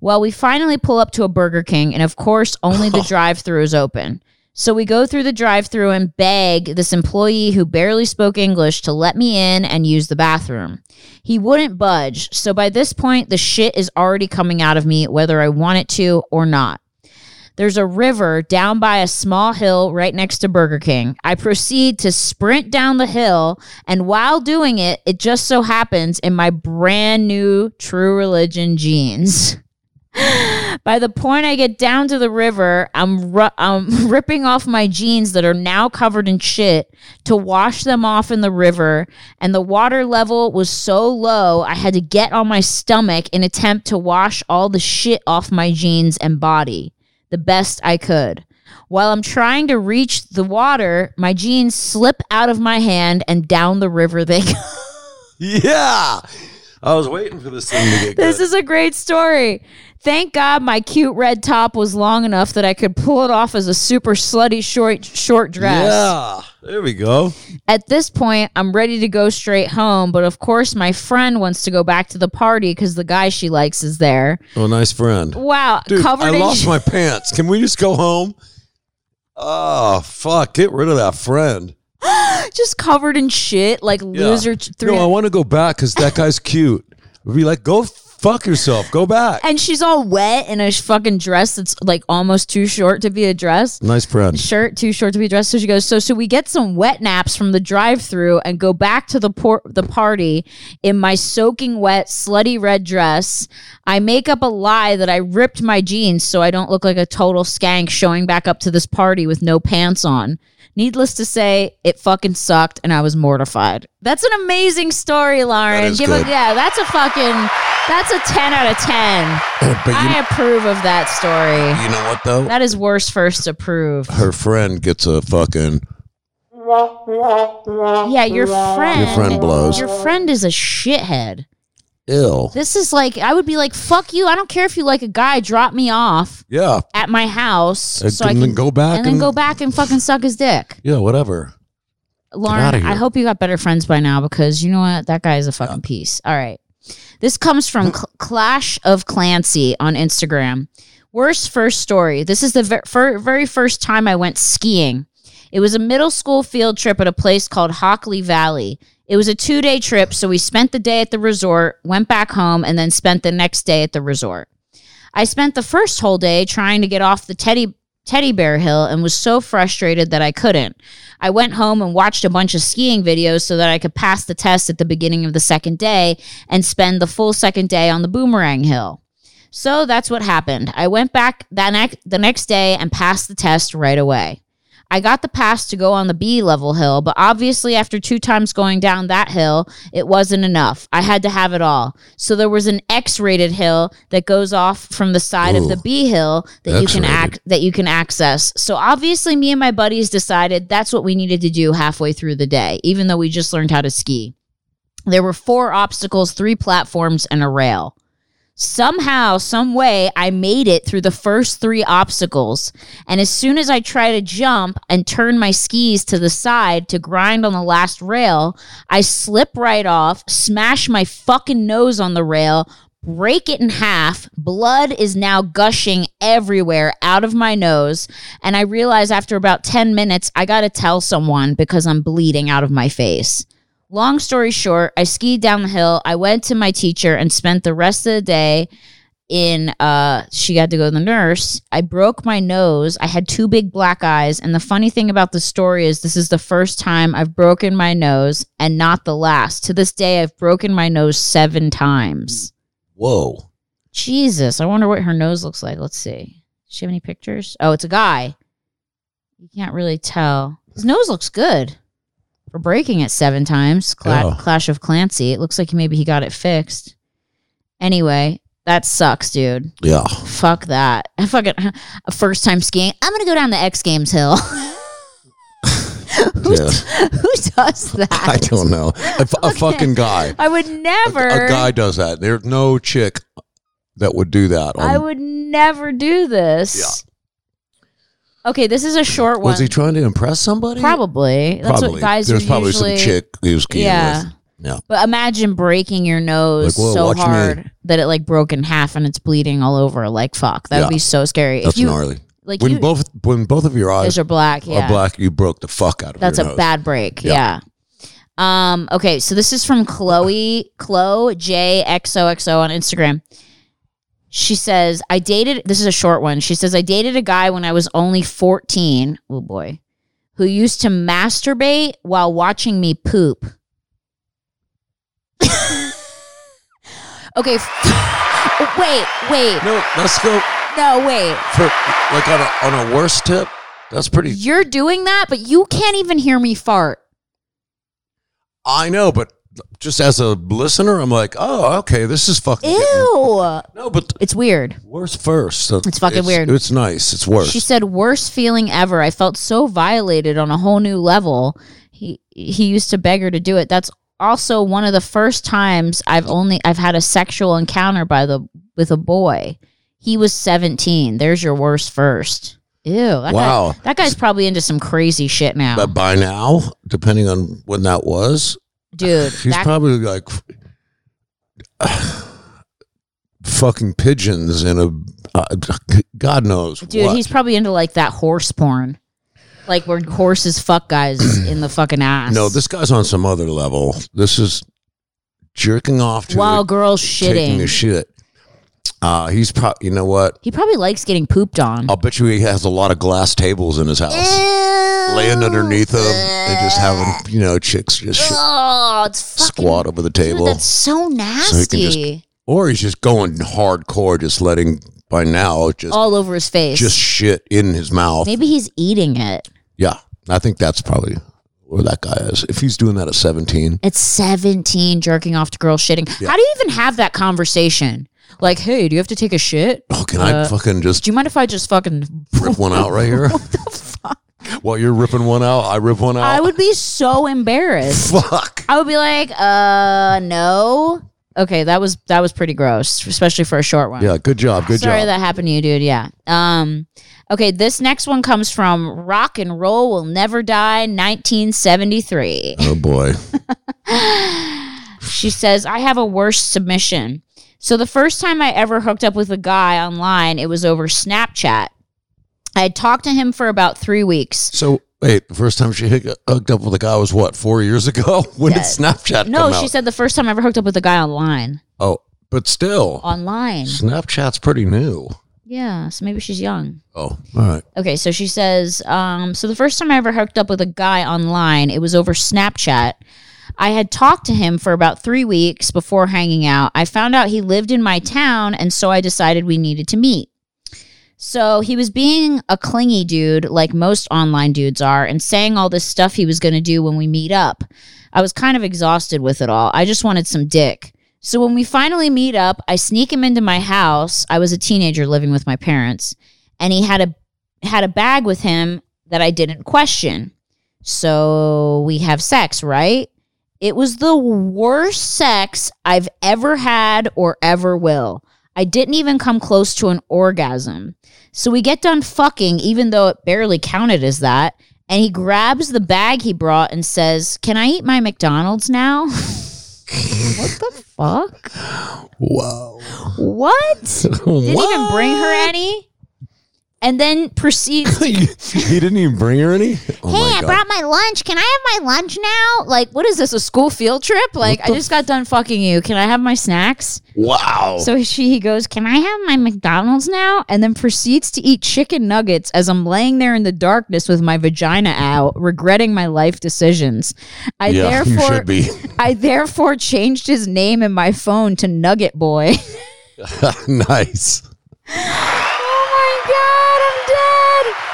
Well, we finally pull up to a Burger King, and of course, only the drive-thru is open. So we go through the drive-thru and beg this employee who barely spoke English to let me in and use the bathroom. He wouldn't budge, so by this point, the shit is already coming out of me, whether I want it to or not. There's a river down by a small hill right next to Burger King. I proceed to sprint down the hill, and while doing it, it just so happens in my brand new True Religion jeans. By the point I get down to the river, I'm ripping off my jeans that are now covered in shit to wash them off in the river, and the water level was so low I had to get on my stomach in attempt to wash all the shit off my jeans and body the best I could. While I'm trying to reach the water, my jeans slip out of my hand and down the river they go. Yeah! I was waiting for this thing to get This is a great story. Thank God my cute red top was long enough that I could pull it off as a super slutty short dress. Yeah, there we go. At this point, I'm ready to go straight home, but of course my friend wants to go back to the party because the guy she likes is there. Oh, nice friend. Wow. Dude, I lost my pants. Can we just go home? Oh, fuck. Get rid of that friend. Just covered in shit, like loser. No, I want to go back because that guy's cute. We'd be like, go fuck yourself. Go back. And she's all wet in a fucking dress that's like almost too short to be a dress. Nice friend. Shirt, too short to be dressed. So she goes, so we get some wet naps from the drive-thru and go back to the party in my soaking wet, slutty red dress. I make up a lie that I ripped my jeans so I don't look like a total skank showing back up to this party with no pants on. Needless to say, it fucking sucked, and I was mortified. That's an amazing story, Lauren. That is good. Yeah, that's a 10 out of 10. I approve of that story. You know what, though? That is worst first approved. Her friend gets a fucking... Yeah, your friend blows. Your friend is a shithead. Ew. This is like, I would be like, fuck you. I don't care if you like a guy. Drop me off. Yeah. At my house. And so I can go back. And then go back and fucking suck his dick. Yeah, whatever. Lauren, I hope you got better friends by now because you know what? That guy is a fucking piece. All right. This comes from Clash of Clancy on Instagram. Worst first story. This is the very first time I went skiing. It was a middle school field trip at a place called Hockley Valley. It was a 2-day trip, so we spent the day at the resort, went back home, and then spent the next day at the resort. I spent the first whole day trying to get off the teddy bear hill and was so frustrated that I couldn't. I went home and watched a bunch of skiing videos so that I could pass the test at the beginning of the second day and spend the full second day on the boomerang hill. So that's what happened. I went back the next day and passed the test right away. I got the pass to go on the B-level hill, but obviously after 2 times going down that hill, it wasn't enough. I had to have it all. So there was an X-rated hill that goes off from the side of the B hill that X-rated. you can access. So obviously me and my buddies decided that's what we needed to do halfway through the day, even though we just learned how to ski. There were 4 obstacles, 3 platforms, and a rail. Somehow, some way, I made it through the first 3 obstacles. And as soon as I try to jump and turn my skis to the side to grind on the last rail, I slip right off, smash my fucking nose on the rail, break it in half. Blood is now gushing everywhere out of my nose. And I realize after about 10 minutes, I got to tell someone because I'm bleeding out of my face. Long story short, I skied down the hill. I went to my teacher and spent the rest of the day in, she got to go to the nurse. I broke my nose. I had 2 big black eyes. And the funny thing about the story is this is the first time I've broken my nose and not the last. To this day, I've broken my nose 7 times. Whoa. Jesus. I wonder what her nose looks like. Let's see. Does she have any pictures? Oh, it's a guy. You can't really tell. His nose looks good. For breaking it 7 times, Clash of Clancy. It looks like maybe he got it fixed. Anyway, that sucks, dude. Yeah. Fuck that. I fucking first time skiing. I'm gonna go down the X Games hill. Who does that? I don't know. A fucking guy. I would never. A guy does that. There's no chick that would do that. I would never do this. Yeah. Okay, this is a short one. Was he trying to impress somebody? Probably. That's probably. What guys There's probably usually, some chick he was skiing with. Yeah. But imagine breaking your nose so hard that it like broke in half and it's bleeding all over. Like fuck, that would be so scary. That's gnarly. Like when both of your eyes are black, you broke the fuck out of. That's your nose. Bad break. Yeah. Okay, so this is from Chloe JXOXO on Instagram. She says, this is a short one. She says, I dated a guy when I was only 14, oh boy, who used to masturbate while watching me poop. Okay. Wait. No, let's go. No, wait. On a worse tip, that's pretty. You're doing that, but you can't even hear me fart. I know, but. Just as a listener, I'm like, oh, okay, this is fucking. Ew. No, but it's weird. Worst first. It's fucking weird. It's nice. It's worse. She said, worst feeling ever. I felt so violated on a whole new level. He used to beg her to do it. That's also one of the first times I've had a sexual encounter with a boy. He was 17. There's your worst first. Ew. Wow. That guy's probably into some crazy shit now. But by now, depending on when that was. Dude, he's probably like fucking pigeons in a God knows. Dude, what. He's probably into like that horse porn, like where horses fuck guys in the fucking ass. No, this guy's on some other level. This is jerking off to while girls shitting, taking a shit. He's probably, you know what? He probably likes getting pooped on. I'll bet you he has a lot of glass tables in his house. Laying underneath them and just having, chicks just squat over the table. Dude, that's so nasty. So he's just going hardcore, just letting, by now, just. All over his face. Just shit in his mouth. Maybe he's eating it. Yeah. I think that's probably where that guy is. If he's doing that at 17. At 17, jerking off to girls shitting. Yeah. How do you even have that conversation? Like, hey, do you have to take a shit? Oh, can I fucking just. Do you mind if I just fucking. Rip one out right here? What the fuck? While you're ripping one out, I rip one out. I would be so embarrassed. Fuck. I would be like, no. Okay, that was pretty gross, especially for a short one. Yeah, good job. Sorry that happened to you, dude. Yeah. Okay, this next one comes from Rock and Roll Will Never Die 1973. Oh boy. She says, I have a worse submission. So the first time I ever hooked up with a guy online, it was over Snapchat. I had talked to him for about 3 weeks. So, wait, the first time she hooked up with a guy was what, 4 years ago? When did Snapchat come out? No, she said the first time I ever hooked up with a guy online. Oh, but still. Online. Snapchat's pretty new. Yeah, so maybe she's young. Oh, all right. Okay, so she says, so the first time I ever hooked up with a guy online, it was over Snapchat. I had talked to him for about 3 weeks before hanging out. I found out he lived in my town, and so I decided we needed to meet. So he was being a clingy dude like most online dudes are and saying all this stuff he was going to do when we meet up. I was kind of exhausted with it all. I just wanted some dick. So when we finally meet up, I sneak him into my house. I was a teenager living with my parents, and he had a bag with him that I didn't question. So we have sex, right? It was the worst sex I've ever had or ever will. I didn't even come close to an orgasm. So we get done fucking, even though it barely counted as that, and he grabs the bag he brought and says, "Can I eat my McDonald's now?" What the fuck? Whoa. What? Didn't even bring her any? And then proceeds. He didn't even bring her any? Oh, hey, I brought my lunch. Can I have my lunch now? Like, what is this, a school field trip? Like, I just got done fucking you. Can I have my snacks? Wow. So he goes, "Can I have my McDonald's now?" And then proceeds to eat chicken nuggets as I'm laying there in the darkness with my vagina out, regretting my life decisions. I therefore changed his name in my phone to Nugget Boy. Nice.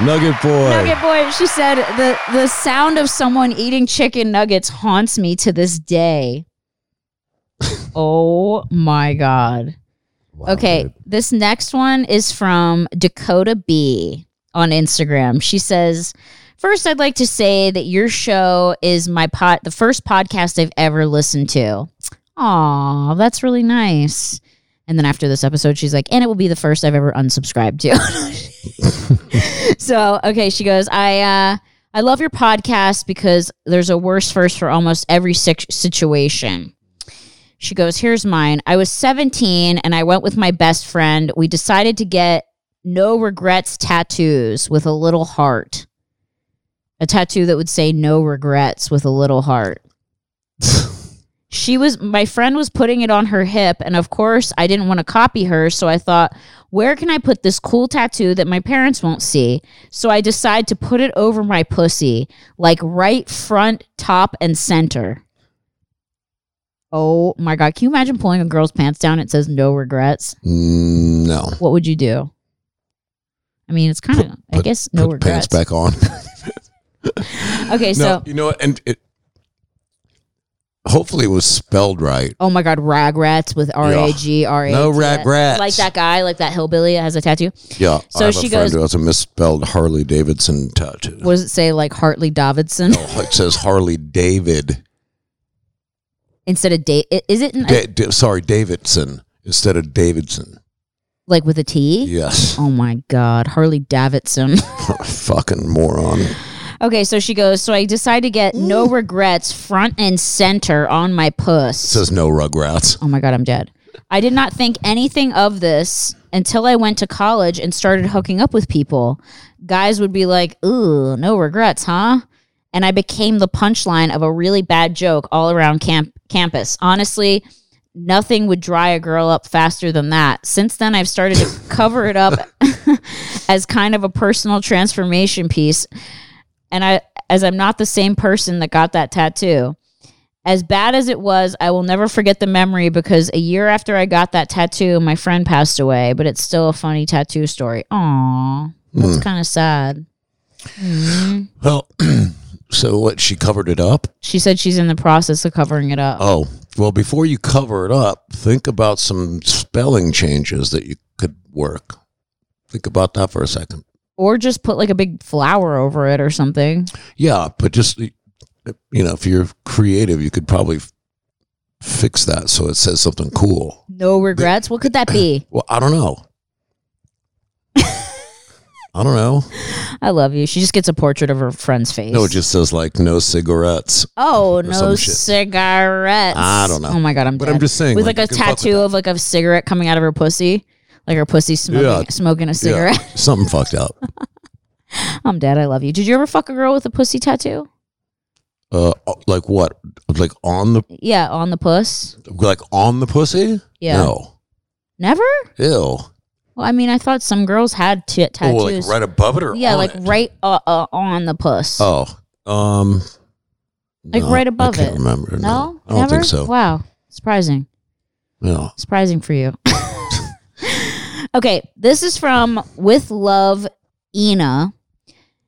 Nugget Boy. Nugget Boy. She said, the sound of someone eating chicken nuggets haunts me to this day. Oh, my God. Wow, okay, dude. This next one is from Dakota B on Instagram. She says, first, I'd like to say that your show is the first podcast I've ever listened to. Aw, that's really nice. And then after this episode, she's like, and it will be the first I've ever unsubscribed to. So, okay, she goes, I love your podcast because there's a worse first for almost every situation. She goes, here's mine. I was 17 and I went with my best friend. We decided to get no regrets tattoos with a little heart. A tattoo that would say no regrets with a little heart. My friend was putting it on her hip, and of course, I didn't want to copy her, so I thought, where can I put this cool tattoo that my parents won't see? So I decide to put it over my pussy, like right front, top, and center. Oh my God, can you imagine pulling a girl's pants down and it says no regrets? No. What would you do? I mean, it's kind of, I guess, no regrets. Put pants back on. Okay, so. You know what, and it. Hopefully it was spelled right. Oh, my God. Ragrats with R-A-G-R-A-T. No ragrats. Like that guy, like that hillbilly that has a tattoo? Yeah. So I have a friend who has a misspelled Harley Davidson tattoo. What does it say? Like Hartley Davidson? No, it says Harley David. Instead of Davidson. Instead of Davidson. Like with a T? Yes. Oh, my God. Harley Davidson. Fucking moron. Okay, so she goes, so I decided to get no regrets front and center on my puss. It says no rugrats. Oh my God, I'm dead. I did not think anything of this until I went to college and started hooking up with people. Guys would be like, ooh, no regrets, huh? And I became the punchline of a really bad joke all around campus. Honestly, nothing would dry a girl up faster than that. Since then, I've started to cover it up as kind of a personal transformation piece. And I'm not the same person that got that tattoo. As bad as it was, I will never forget the memory because a year after I got that tattoo, my friend passed away, but it's still a funny tattoo story. Aww. That's kind of sad. Mm. Well, so what, she covered it up? She said she's in the process of covering it up. Oh, well, before you cover it up, think about some spelling changes that you could work. Think about that for a second. Or just put like a big flower over it or something. Yeah, but just, you know, if you're creative, you could probably fix that so it says something cool. No regrets? What could that be? Well, I don't know. I don't know. I love you. She just gets a portrait of her friend's face. No, it just says like no cigarettes. Oh, no cigarettes. I don't know. Oh my God, I'm dead. But I'm just saying. With like a tattoo of like a cigarette coming out of her pussy. Like her pussy smoking a cigarette. Yeah. Something fucked up. I'm dead. I love you. Did you ever fuck a girl with a pussy tattoo? Like what? Like on the... Yeah, on the puss. Like on the pussy? Yeah. No. Never? Ew. Well, I mean, I thought some girls had tattoos. Oh, like right above it or on it? Yeah, like right on the puss. Oh. Like right above it. I can't remember. No? I don't think so. Wow. Surprising. No. Surprising for you. Okay, this is from With Love Ina.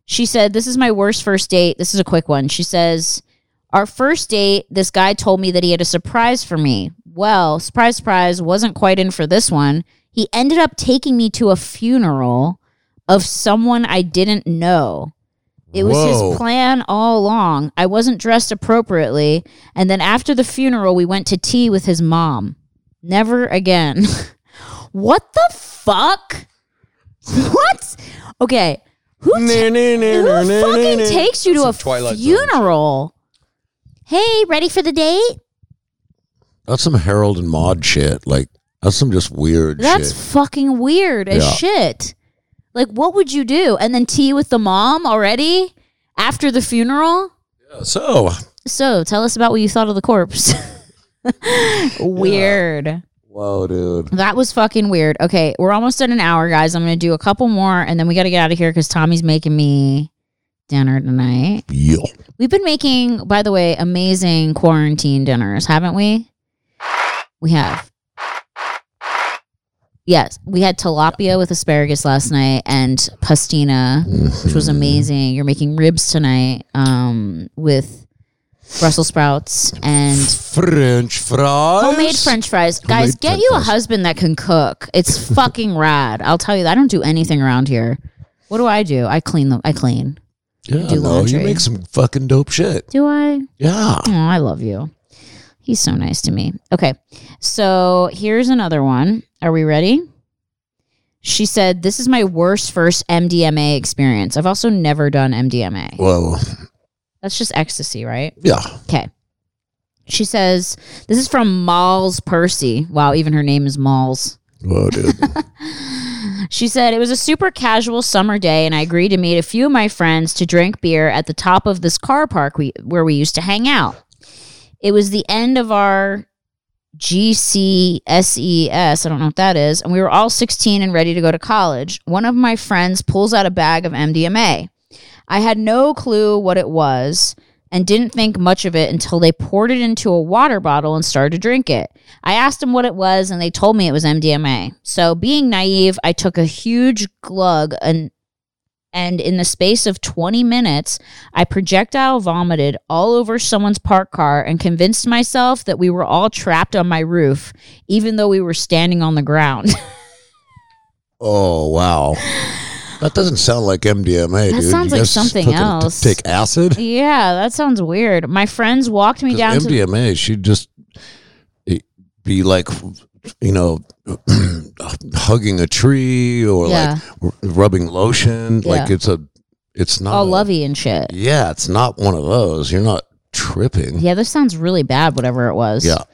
She said, this is my worst first date. This is a quick one. She says, our first date, this guy told me that he had a surprise for me. Well, surprise, surprise, wasn't quite in for this one. He ended up taking me to a funeral of someone I didn't know. It was his plan all along. I wasn't dressed appropriately. And then after the funeral, we went to tea with his mom. Never again. What the fuck? What? Okay. Who fucking takes you to a funeral? Hey, ready for the date? That's some Harold and Maude shit. Like, that's some just weird shit. That's fucking weird as shit. Like, what would you do? And then tea with the mom already? After the funeral? Yeah, so, tell us about what you thought of the corpse. Weird. Yeah. Whoa, dude. That was fucking weird. Okay, we're almost at an hour, guys. I'm going to do a couple more, and then we got to get out of here because Tommy's making me dinner tonight. Yeah. We've been making, by the way, amazing quarantine dinners, haven't we? We have. Yes, we had tilapia with asparagus last night and pastina, which was amazing. You're making ribs tonight with Brussels sprouts and French fries. Homemade French fries. Guys, get you a husband that can cook. It's fucking rad. I'll tell you, I don't do anything around here. What do? I clean them. I clean. Yeah, you make some fucking dope shit. Do I? Yeah. Oh, I love you. He's so nice to me. Okay, so here's another one. Are we ready? She said, this is my worst first MDMA experience. I've also never done MDMA. Whoa. That's just ecstasy, right? Yeah. Okay. She says, this is from Malls Percy. Wow, even her name is Malls. Whoa, dude. She said, it was a super casual summer day, and I agreed to meet a few of my friends to drink beer at the top of this car park where we used to hang out. It was the end of our GCSES, I don't know what that is, and we were all 16 and ready to go to college. One of my friends pulls out a bag of MDMA. I had no clue what it was and didn't think much of it until they poured it into a water bottle and started to drink it. I asked them what it was, and they told me it was MDMA. So being naive, I took a huge glug, and in the space of 20 minutes, I projectile vomited all over someone's parked car and convinced myself that we were all trapped on my roof, even though we were standing on the ground. Oh, wow. That doesn't sound like MDMA, dude. That sounds like something else. Take acid? Yeah, that sounds weird. My friends walked me down to... MDMA, she'd just be like... you know, hugging a tree or like rubbing lotion. Yeah. Like it's not all lovey and shit. Yeah. It's not one of those. You're not tripping. Yeah. This sounds really bad. Whatever it was. Yeah.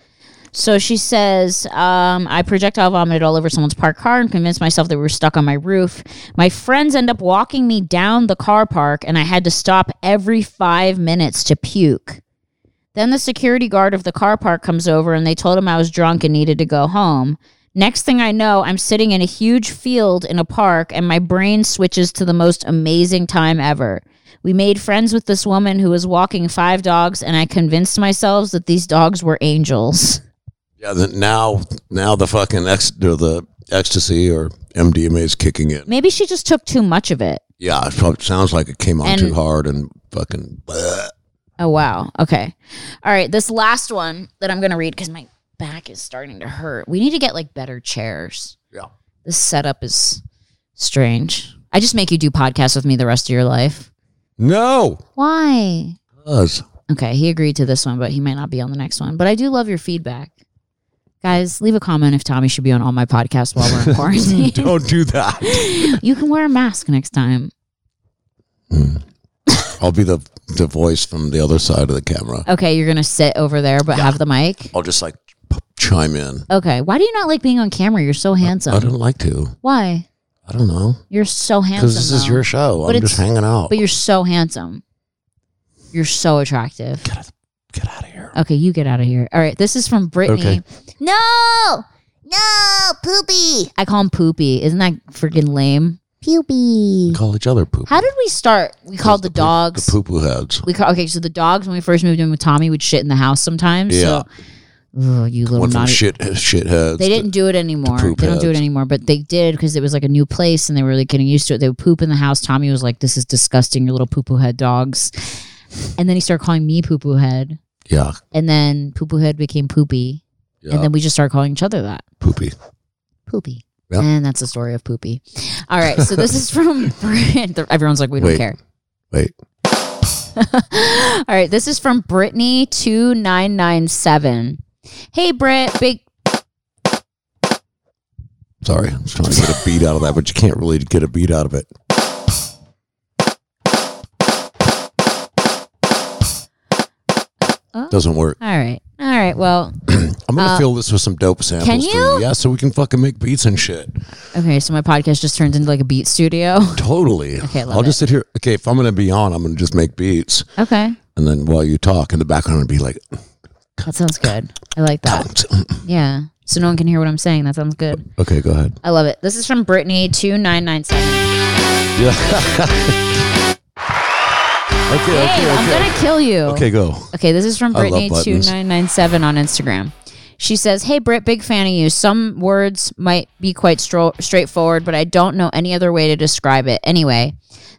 So she says, I projectile vomited all over someone's parked car and convinced myself they were stuck on my roof. My friends end up walking me down the car park, and I had to stop every 5 minutes to puke. Then the security guard of the car park comes over, and they told him I was drunk and needed to go home. Next thing I know, I'm sitting in a huge field in a park, and my brain switches to the most amazing time ever. We made friends with this woman who was walking 5 dogs, and I convinced myself that these dogs were angels. Yeah, now the fucking the ecstasy or MDMA is kicking in. Maybe she just took too much of it. Yeah, it sounds like it came on too hard and fucking... bleh. Oh, wow. Okay. All right. This last one that I'm going to read because my back is starting to hurt. We need to get like better chairs. Yeah. This setup is strange. I just make you do podcasts with me the rest of your life. No. Why? Because. Okay. He agreed to this one, but he might not be on the next one. But I do love your feedback. Guys, leave a comment if Tommy should be on all my podcasts while we're in quarantine. Don't do that. You can wear a mask next time. Mm. I'll be the voice from the other side of the camera. Okay, you're going to sit over there but have the mic? I'll just like chime in. Okay, why do you not like being on camera? You're so handsome. I don't like to. Why? I don't know. You're so handsome. Because this is your show. I'm just hanging out. But you're so handsome. You're so attractive. Get out of here. Okay, you get out of here. All right, this is from Brittany. Okay. No, Poopy. I call him Poopy. Isn't that freaking lame? Poopy. Call each other poop. How did we start? We called the dogs. The poo-poo heads. So the dogs, when we first moved in with Tommy, would shit in the house sometimes. Yeah. So Ugh, you little naughty shitheads. They didn't do it anymore. They don't do it anymore, but they did because it was like a new place and they were really getting used to it. They would poop in the house. Tommy was like, "This is disgusting, your little poo-poo head dogs." And then he started calling me poo-poo head. Yeah. And then poo-poo head became poopy. Yeah. And then we just started calling each other that. Poopy. Poopy. Yeah. And that's the story of poopy. All right. So this is from everyone's like, we don't care. Wait. All right. This is from Brittany2997. Hey, Britt. Sorry, I'm just trying to get a beat out of that, but you can't really get a beat out of it. Oh. Doesn't work. All right. All right. Well, I'm going to fill this with some dope samples. Can you? For you. Yeah, so we can fucking make beats and shit. Okay, so my podcast just turns into like a beat studio. Totally. Okay, I'll just sit here. Okay, if I'm going to be on, I'm going to just make beats. Okay. And then while you talk in the background, I'll be like... That sounds good. I like that. Yeah. So no one can hear what I'm saying. That sounds good. Okay, go ahead. I love it. This is from Brittany2997. Yeah. Okay. I'm going to kill you. Okay, go. Okay, this is from Brittany2997 on Instagram. She says, "Hey, Britt, big fan of you. Some words might be quite straightforward, but I don't know any other way to describe it. Anyway,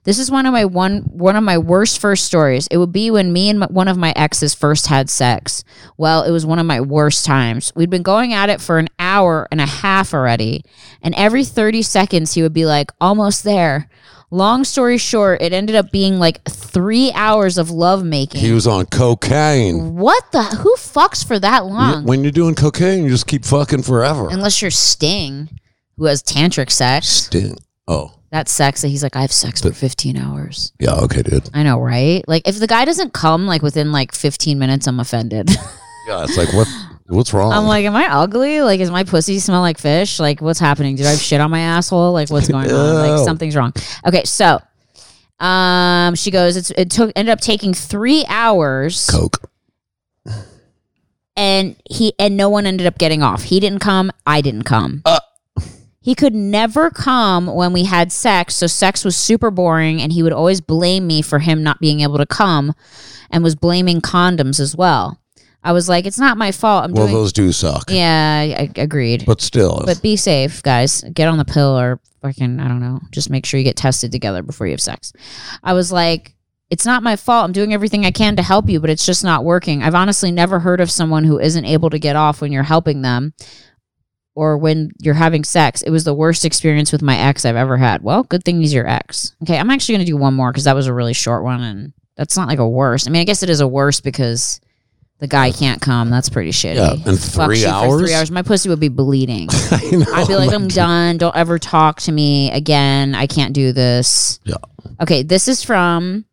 this is one of my worst first stories. It would be when me and one of my exes first had sex. Well, it was one of my worst times. We'd been going at it for an hour and a half already, and every 30 seconds he would be like, 'Almost there.' Long story short, it ended up being like 3 hours of lovemaking." He was on cocaine. What the? Who fucks for that long? When you're doing cocaine, you just keep fucking forever. Unless you're Sting, who has tantric sex. Sting. Oh. That's sex that he's like, "I have sex for 15 hours. Yeah, okay, dude. I know, right? Like, if the guy doesn't come like within like 15 minutes, I'm offended. Yeah, it's like, what's wrong? I'm like, am I ugly? Like, is my pussy smell like fish? Like, what's happening? Did I have shit on my asshole? Like, what's going on? Like, something's wrong. Okay, so she goes, it ended up taking 3 hours. Coke. And no one ended up getting off. He didn't come. I didn't come. He could never come when we had sex, so sex was super boring, and he would always blame me for him not being able to come, and was blaming condoms as well. I was like, it's not my fault. Those do suck. Yeah, I agreed. But still. But be safe, guys. Get on the pill or fucking, I don't know. Just make sure you get tested together before you have sex. I was like, it's not my fault. I'm doing everything I can to help you, but it's just not working. I've honestly never heard of someone who isn't able to get off when you're helping them or when you're having sex. It was the worst experience with my ex I've ever had. Well, good thing he's your ex. Okay, I'm actually going to do one more because that was a really short one, and that's not like a worst. I mean, I guess it is a worst because... the guy can't come. That's pretty shitty. Yeah, and for three hours, my pussy would be bleeding. I know, I'd be like, I'm done. Don't ever talk to me again. I can't do this. Yeah. Okay, this is from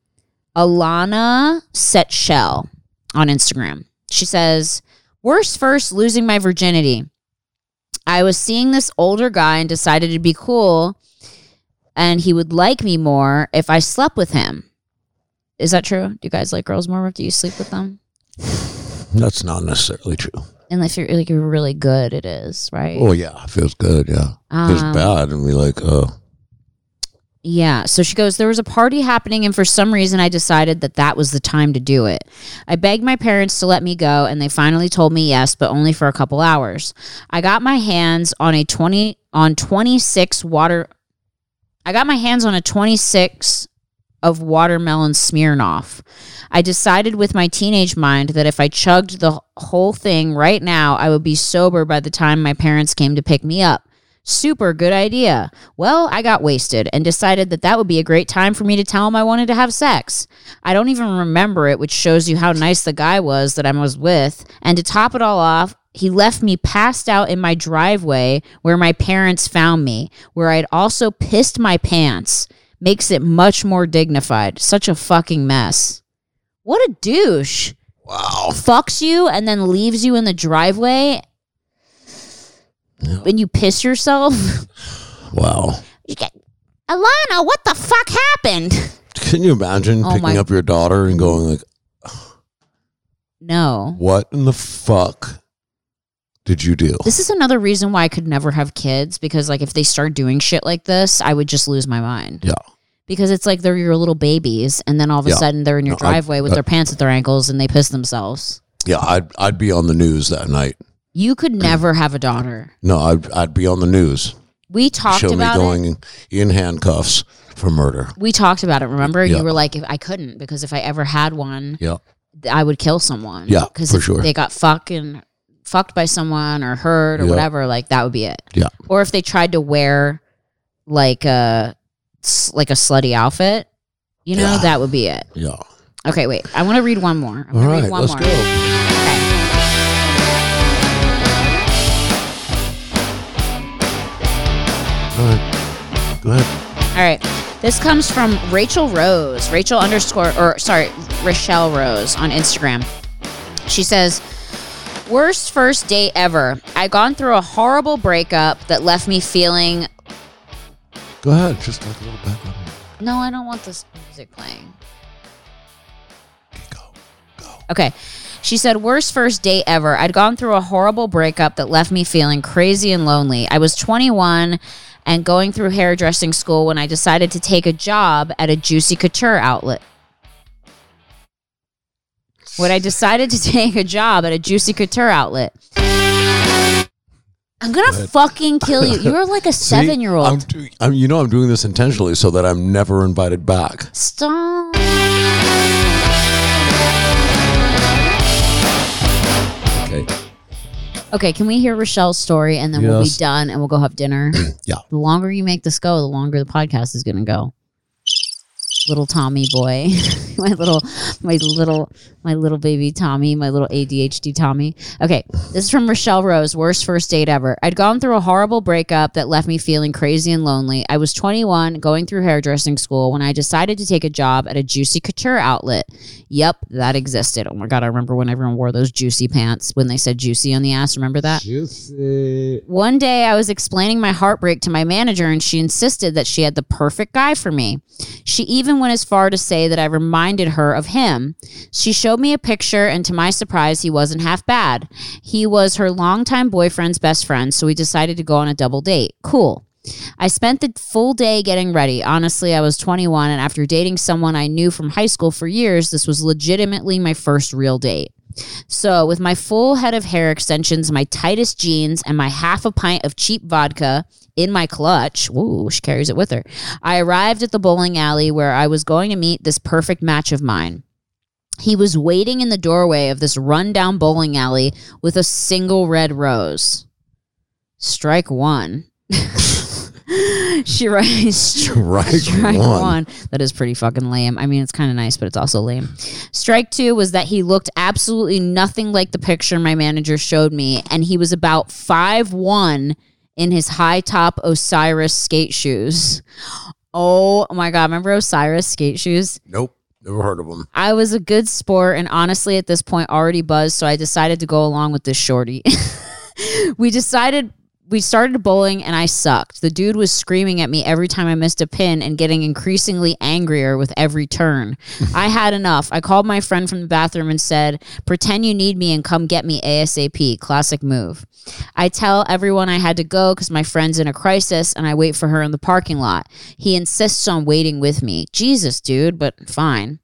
Alana Setchell on Instagram. She says, "Worst first, losing my virginity. I was seeing this older guy and decided it'd be cool, and he would like me more if I slept with him." Is that true? Do you guys like girls more? Do you sleep with them? That's not necessarily true. And if you're like, you're really good, it is, right? Oh yeah, it feels good, yeah. It's bad, and we like, oh. Yeah, so she goes, "There was a party happening, and for some reason I decided that was the time to do it. I begged my parents to let me go, and they finally told me yes, but only for a couple hours. I got my hands on a 26 of watermelon Smirnoff. I decided with my teenage mind that if I chugged the whole thing right now, I would be sober by the time my parents came to pick me up. Super good idea. Well, I got wasted and decided that would be a great time for me to tell him I wanted to have sex. I don't even remember it, which shows you how nice the guy was that I was with. And to top it all off, he left me passed out in my driveway where my parents found me, where I'd also pissed my pants. Makes it much more dignified. Such a fucking mess." What a douche. Wow. Fucks you and then leaves you in the driveway. Yeah. And you piss yourself. Wow. Alana, what the fuck happened? Can you imagine picking up your daughter and going like, no. What in the fuck did you do? This is another reason why I could never have kids, because like if they start doing shit like this, I would just lose my mind. Yeah. Because it's like they're your little babies, and then all of a sudden they're in your driveway with their pants at their ankles and they piss themselves. Yeah, I'd be on the news that night. You could never have a daughter. No, I'd be on the news. We talked about it. Show me going in handcuffs for murder. We talked about it, remember? Yeah. You were like, if I couldn't, because if I ever had one, yeah, I would kill someone. Yeah, for sure. Because if they got fucked by someone or hurt or yeah, whatever, like, that would be it. Yeah. Or if they tried to wear, like a slutty outfit, you know, yeah, that would be it. Yeah. Okay, wait. I want to read one more. All right, let's go. Okay. Go ahead. All right. This comes from Rachel Rose. Rochelle Rose on Instagram. She says, worst first date ever. I'd gone through a horrible breakup that left me feeling... Go ahead. Just like a little background. No, I don't want this music playing. Okay. She said, worst first date ever. I'd gone through a horrible breakup that left me feeling crazy and lonely. I was 21 and going through hairdressing school when I decided to take a job at a juicy couture outlet. I'm going to fucking kill you. You're like a 7-year-old. You know I'm doing this intentionally so that I'm never invited back. Stop. Okay, can we hear Rochelle's story and then we'll be done and we'll go have dinner? Yeah. The longer you make this go, the longer the podcast is going to go. Little Tommy boy. my little baby Tommy, my little ADHD Tommy. Okay, this is from Rochelle Rose, worst first date ever. I'd gone through a horrible breakup that left me feeling crazy and lonely. I was 21, going through hairdressing school when I decided to take a job at a juicy couture outlet. Yep, that existed. Oh my God, I remember when everyone wore those juicy pants when they said juicy on the ass. Remember that? Juicy. One day I was explaining my heartbreak to my manager and she insisted that she had the perfect guy for me. She even went as far to say that I reminded her of him. She showed me a picture and to my surprise, he wasn't half bad. He was her longtime boyfriend's best friend, so we decided to go on a double date. Cool. I spent the full day getting ready. Honestly, I was 21, and after dating someone I knew from high school for years, this was legitimately my first real date. So with my full head of hair extensions, my tightest jeans, and my half a pint of cheap vodka in my clutch, ooh, she carries it with her, I arrived at the bowling alley where I was going to meet this perfect match of mine. He was waiting in the doorway of this rundown bowling alley with a single red rose. Strike one. She writes, strike one. That is pretty fucking lame. I mean, it's kind of nice, but it's also lame. Strike two was that he looked absolutely nothing like the picture my manager showed me, and he was about 5'1" in his high-top Osiris skate shoes. Oh, my God. Remember Osiris skate shoes? Nope. Never heard of them. I was a good sport and honestly at this point already buzzed, so I decided to go along with this shorty. We started bowling and I sucked. The dude was screaming at me every time I missed a pin and getting increasingly angrier with every turn. I had enough. I called my friend from the bathroom and said, pretend you need me and come get me ASAP. Classic move. I tell everyone I had to go because my friend's in a crisis and I wait for her in the parking lot. He insists on waiting with me. Jesus, dude, but fine.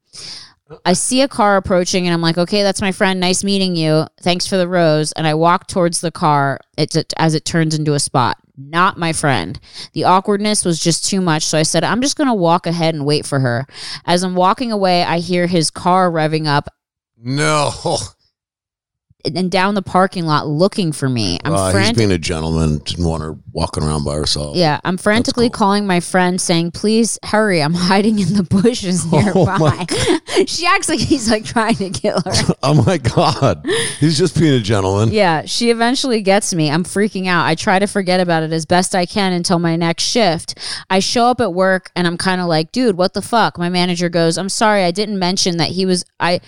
I see a car approaching and I'm like, okay, that's my friend. Nice meeting you. Thanks for the rose. And I walk towards the car as it turns into a spot. Not my friend. The awkwardness was just too much. So I said, I'm just going to walk ahead and wait for her. As I'm walking away, I hear his car revving up. No. And down the parking lot looking for me. He's being a gentleman. Didn't want her walking around by herself. Yeah, I'm frantically calling my friend saying, please hurry, I'm hiding in the bushes nearby. She acts like he's like trying to kill her. Oh my God. He's just being a gentleman. Yeah, she eventually gets me. I'm freaking out. I try to forget about it as best I can until my next shift. I show up at work and I'm kind of like, dude, what the fuck? My manager goes, I'm sorry, I didn't mention that he was, I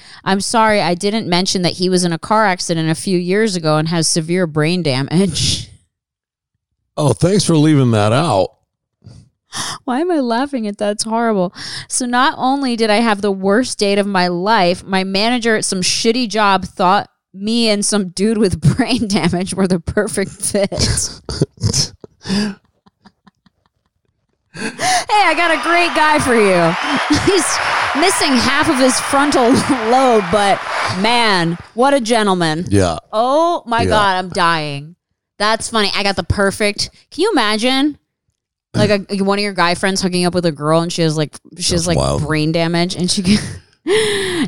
didn't mention that he was in a car accident a few years ago and has severe brain damage. Oh, thanks for leaving that out. Why am I laughing at that? It's horrible. So not only did I have the worst date of my life, my manager at some shitty job thought me and some dude with brain damage were the perfect fit. Hey, I got a great guy for you. He's missing half of his frontal lobe, but man, what a gentleman. Yeah. Oh my God, I'm dying. That's funny. I got the perfect. Can you imagine? Like one of your guy friends hooking up with a girl and she has brain damage and she.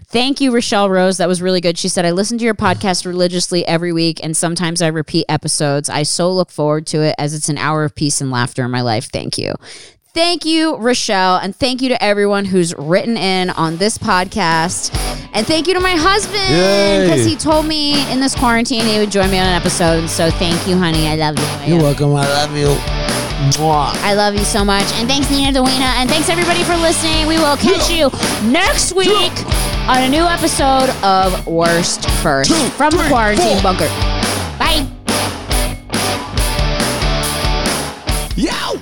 Thank you, Rochelle Rose. That was really good. She said, I listen to your podcast religiously every week and sometimes I repeat episodes. I so look forward to it as it's an hour of peace and laughter in my life. Thank you. Thank you, Rochelle. And thank you to everyone who's written in on this podcast. And thank you to my husband because he told me in this quarantine he would join me on an episode. So thank you, honey. I love you. You're welcome. I love you. Mwah. I love you so much. And thanks, Nina DeWina. And thanks, everybody, for listening. We will catch you next week on a new episode of Worst First from the Quarantine Bunker. Bye. Yo!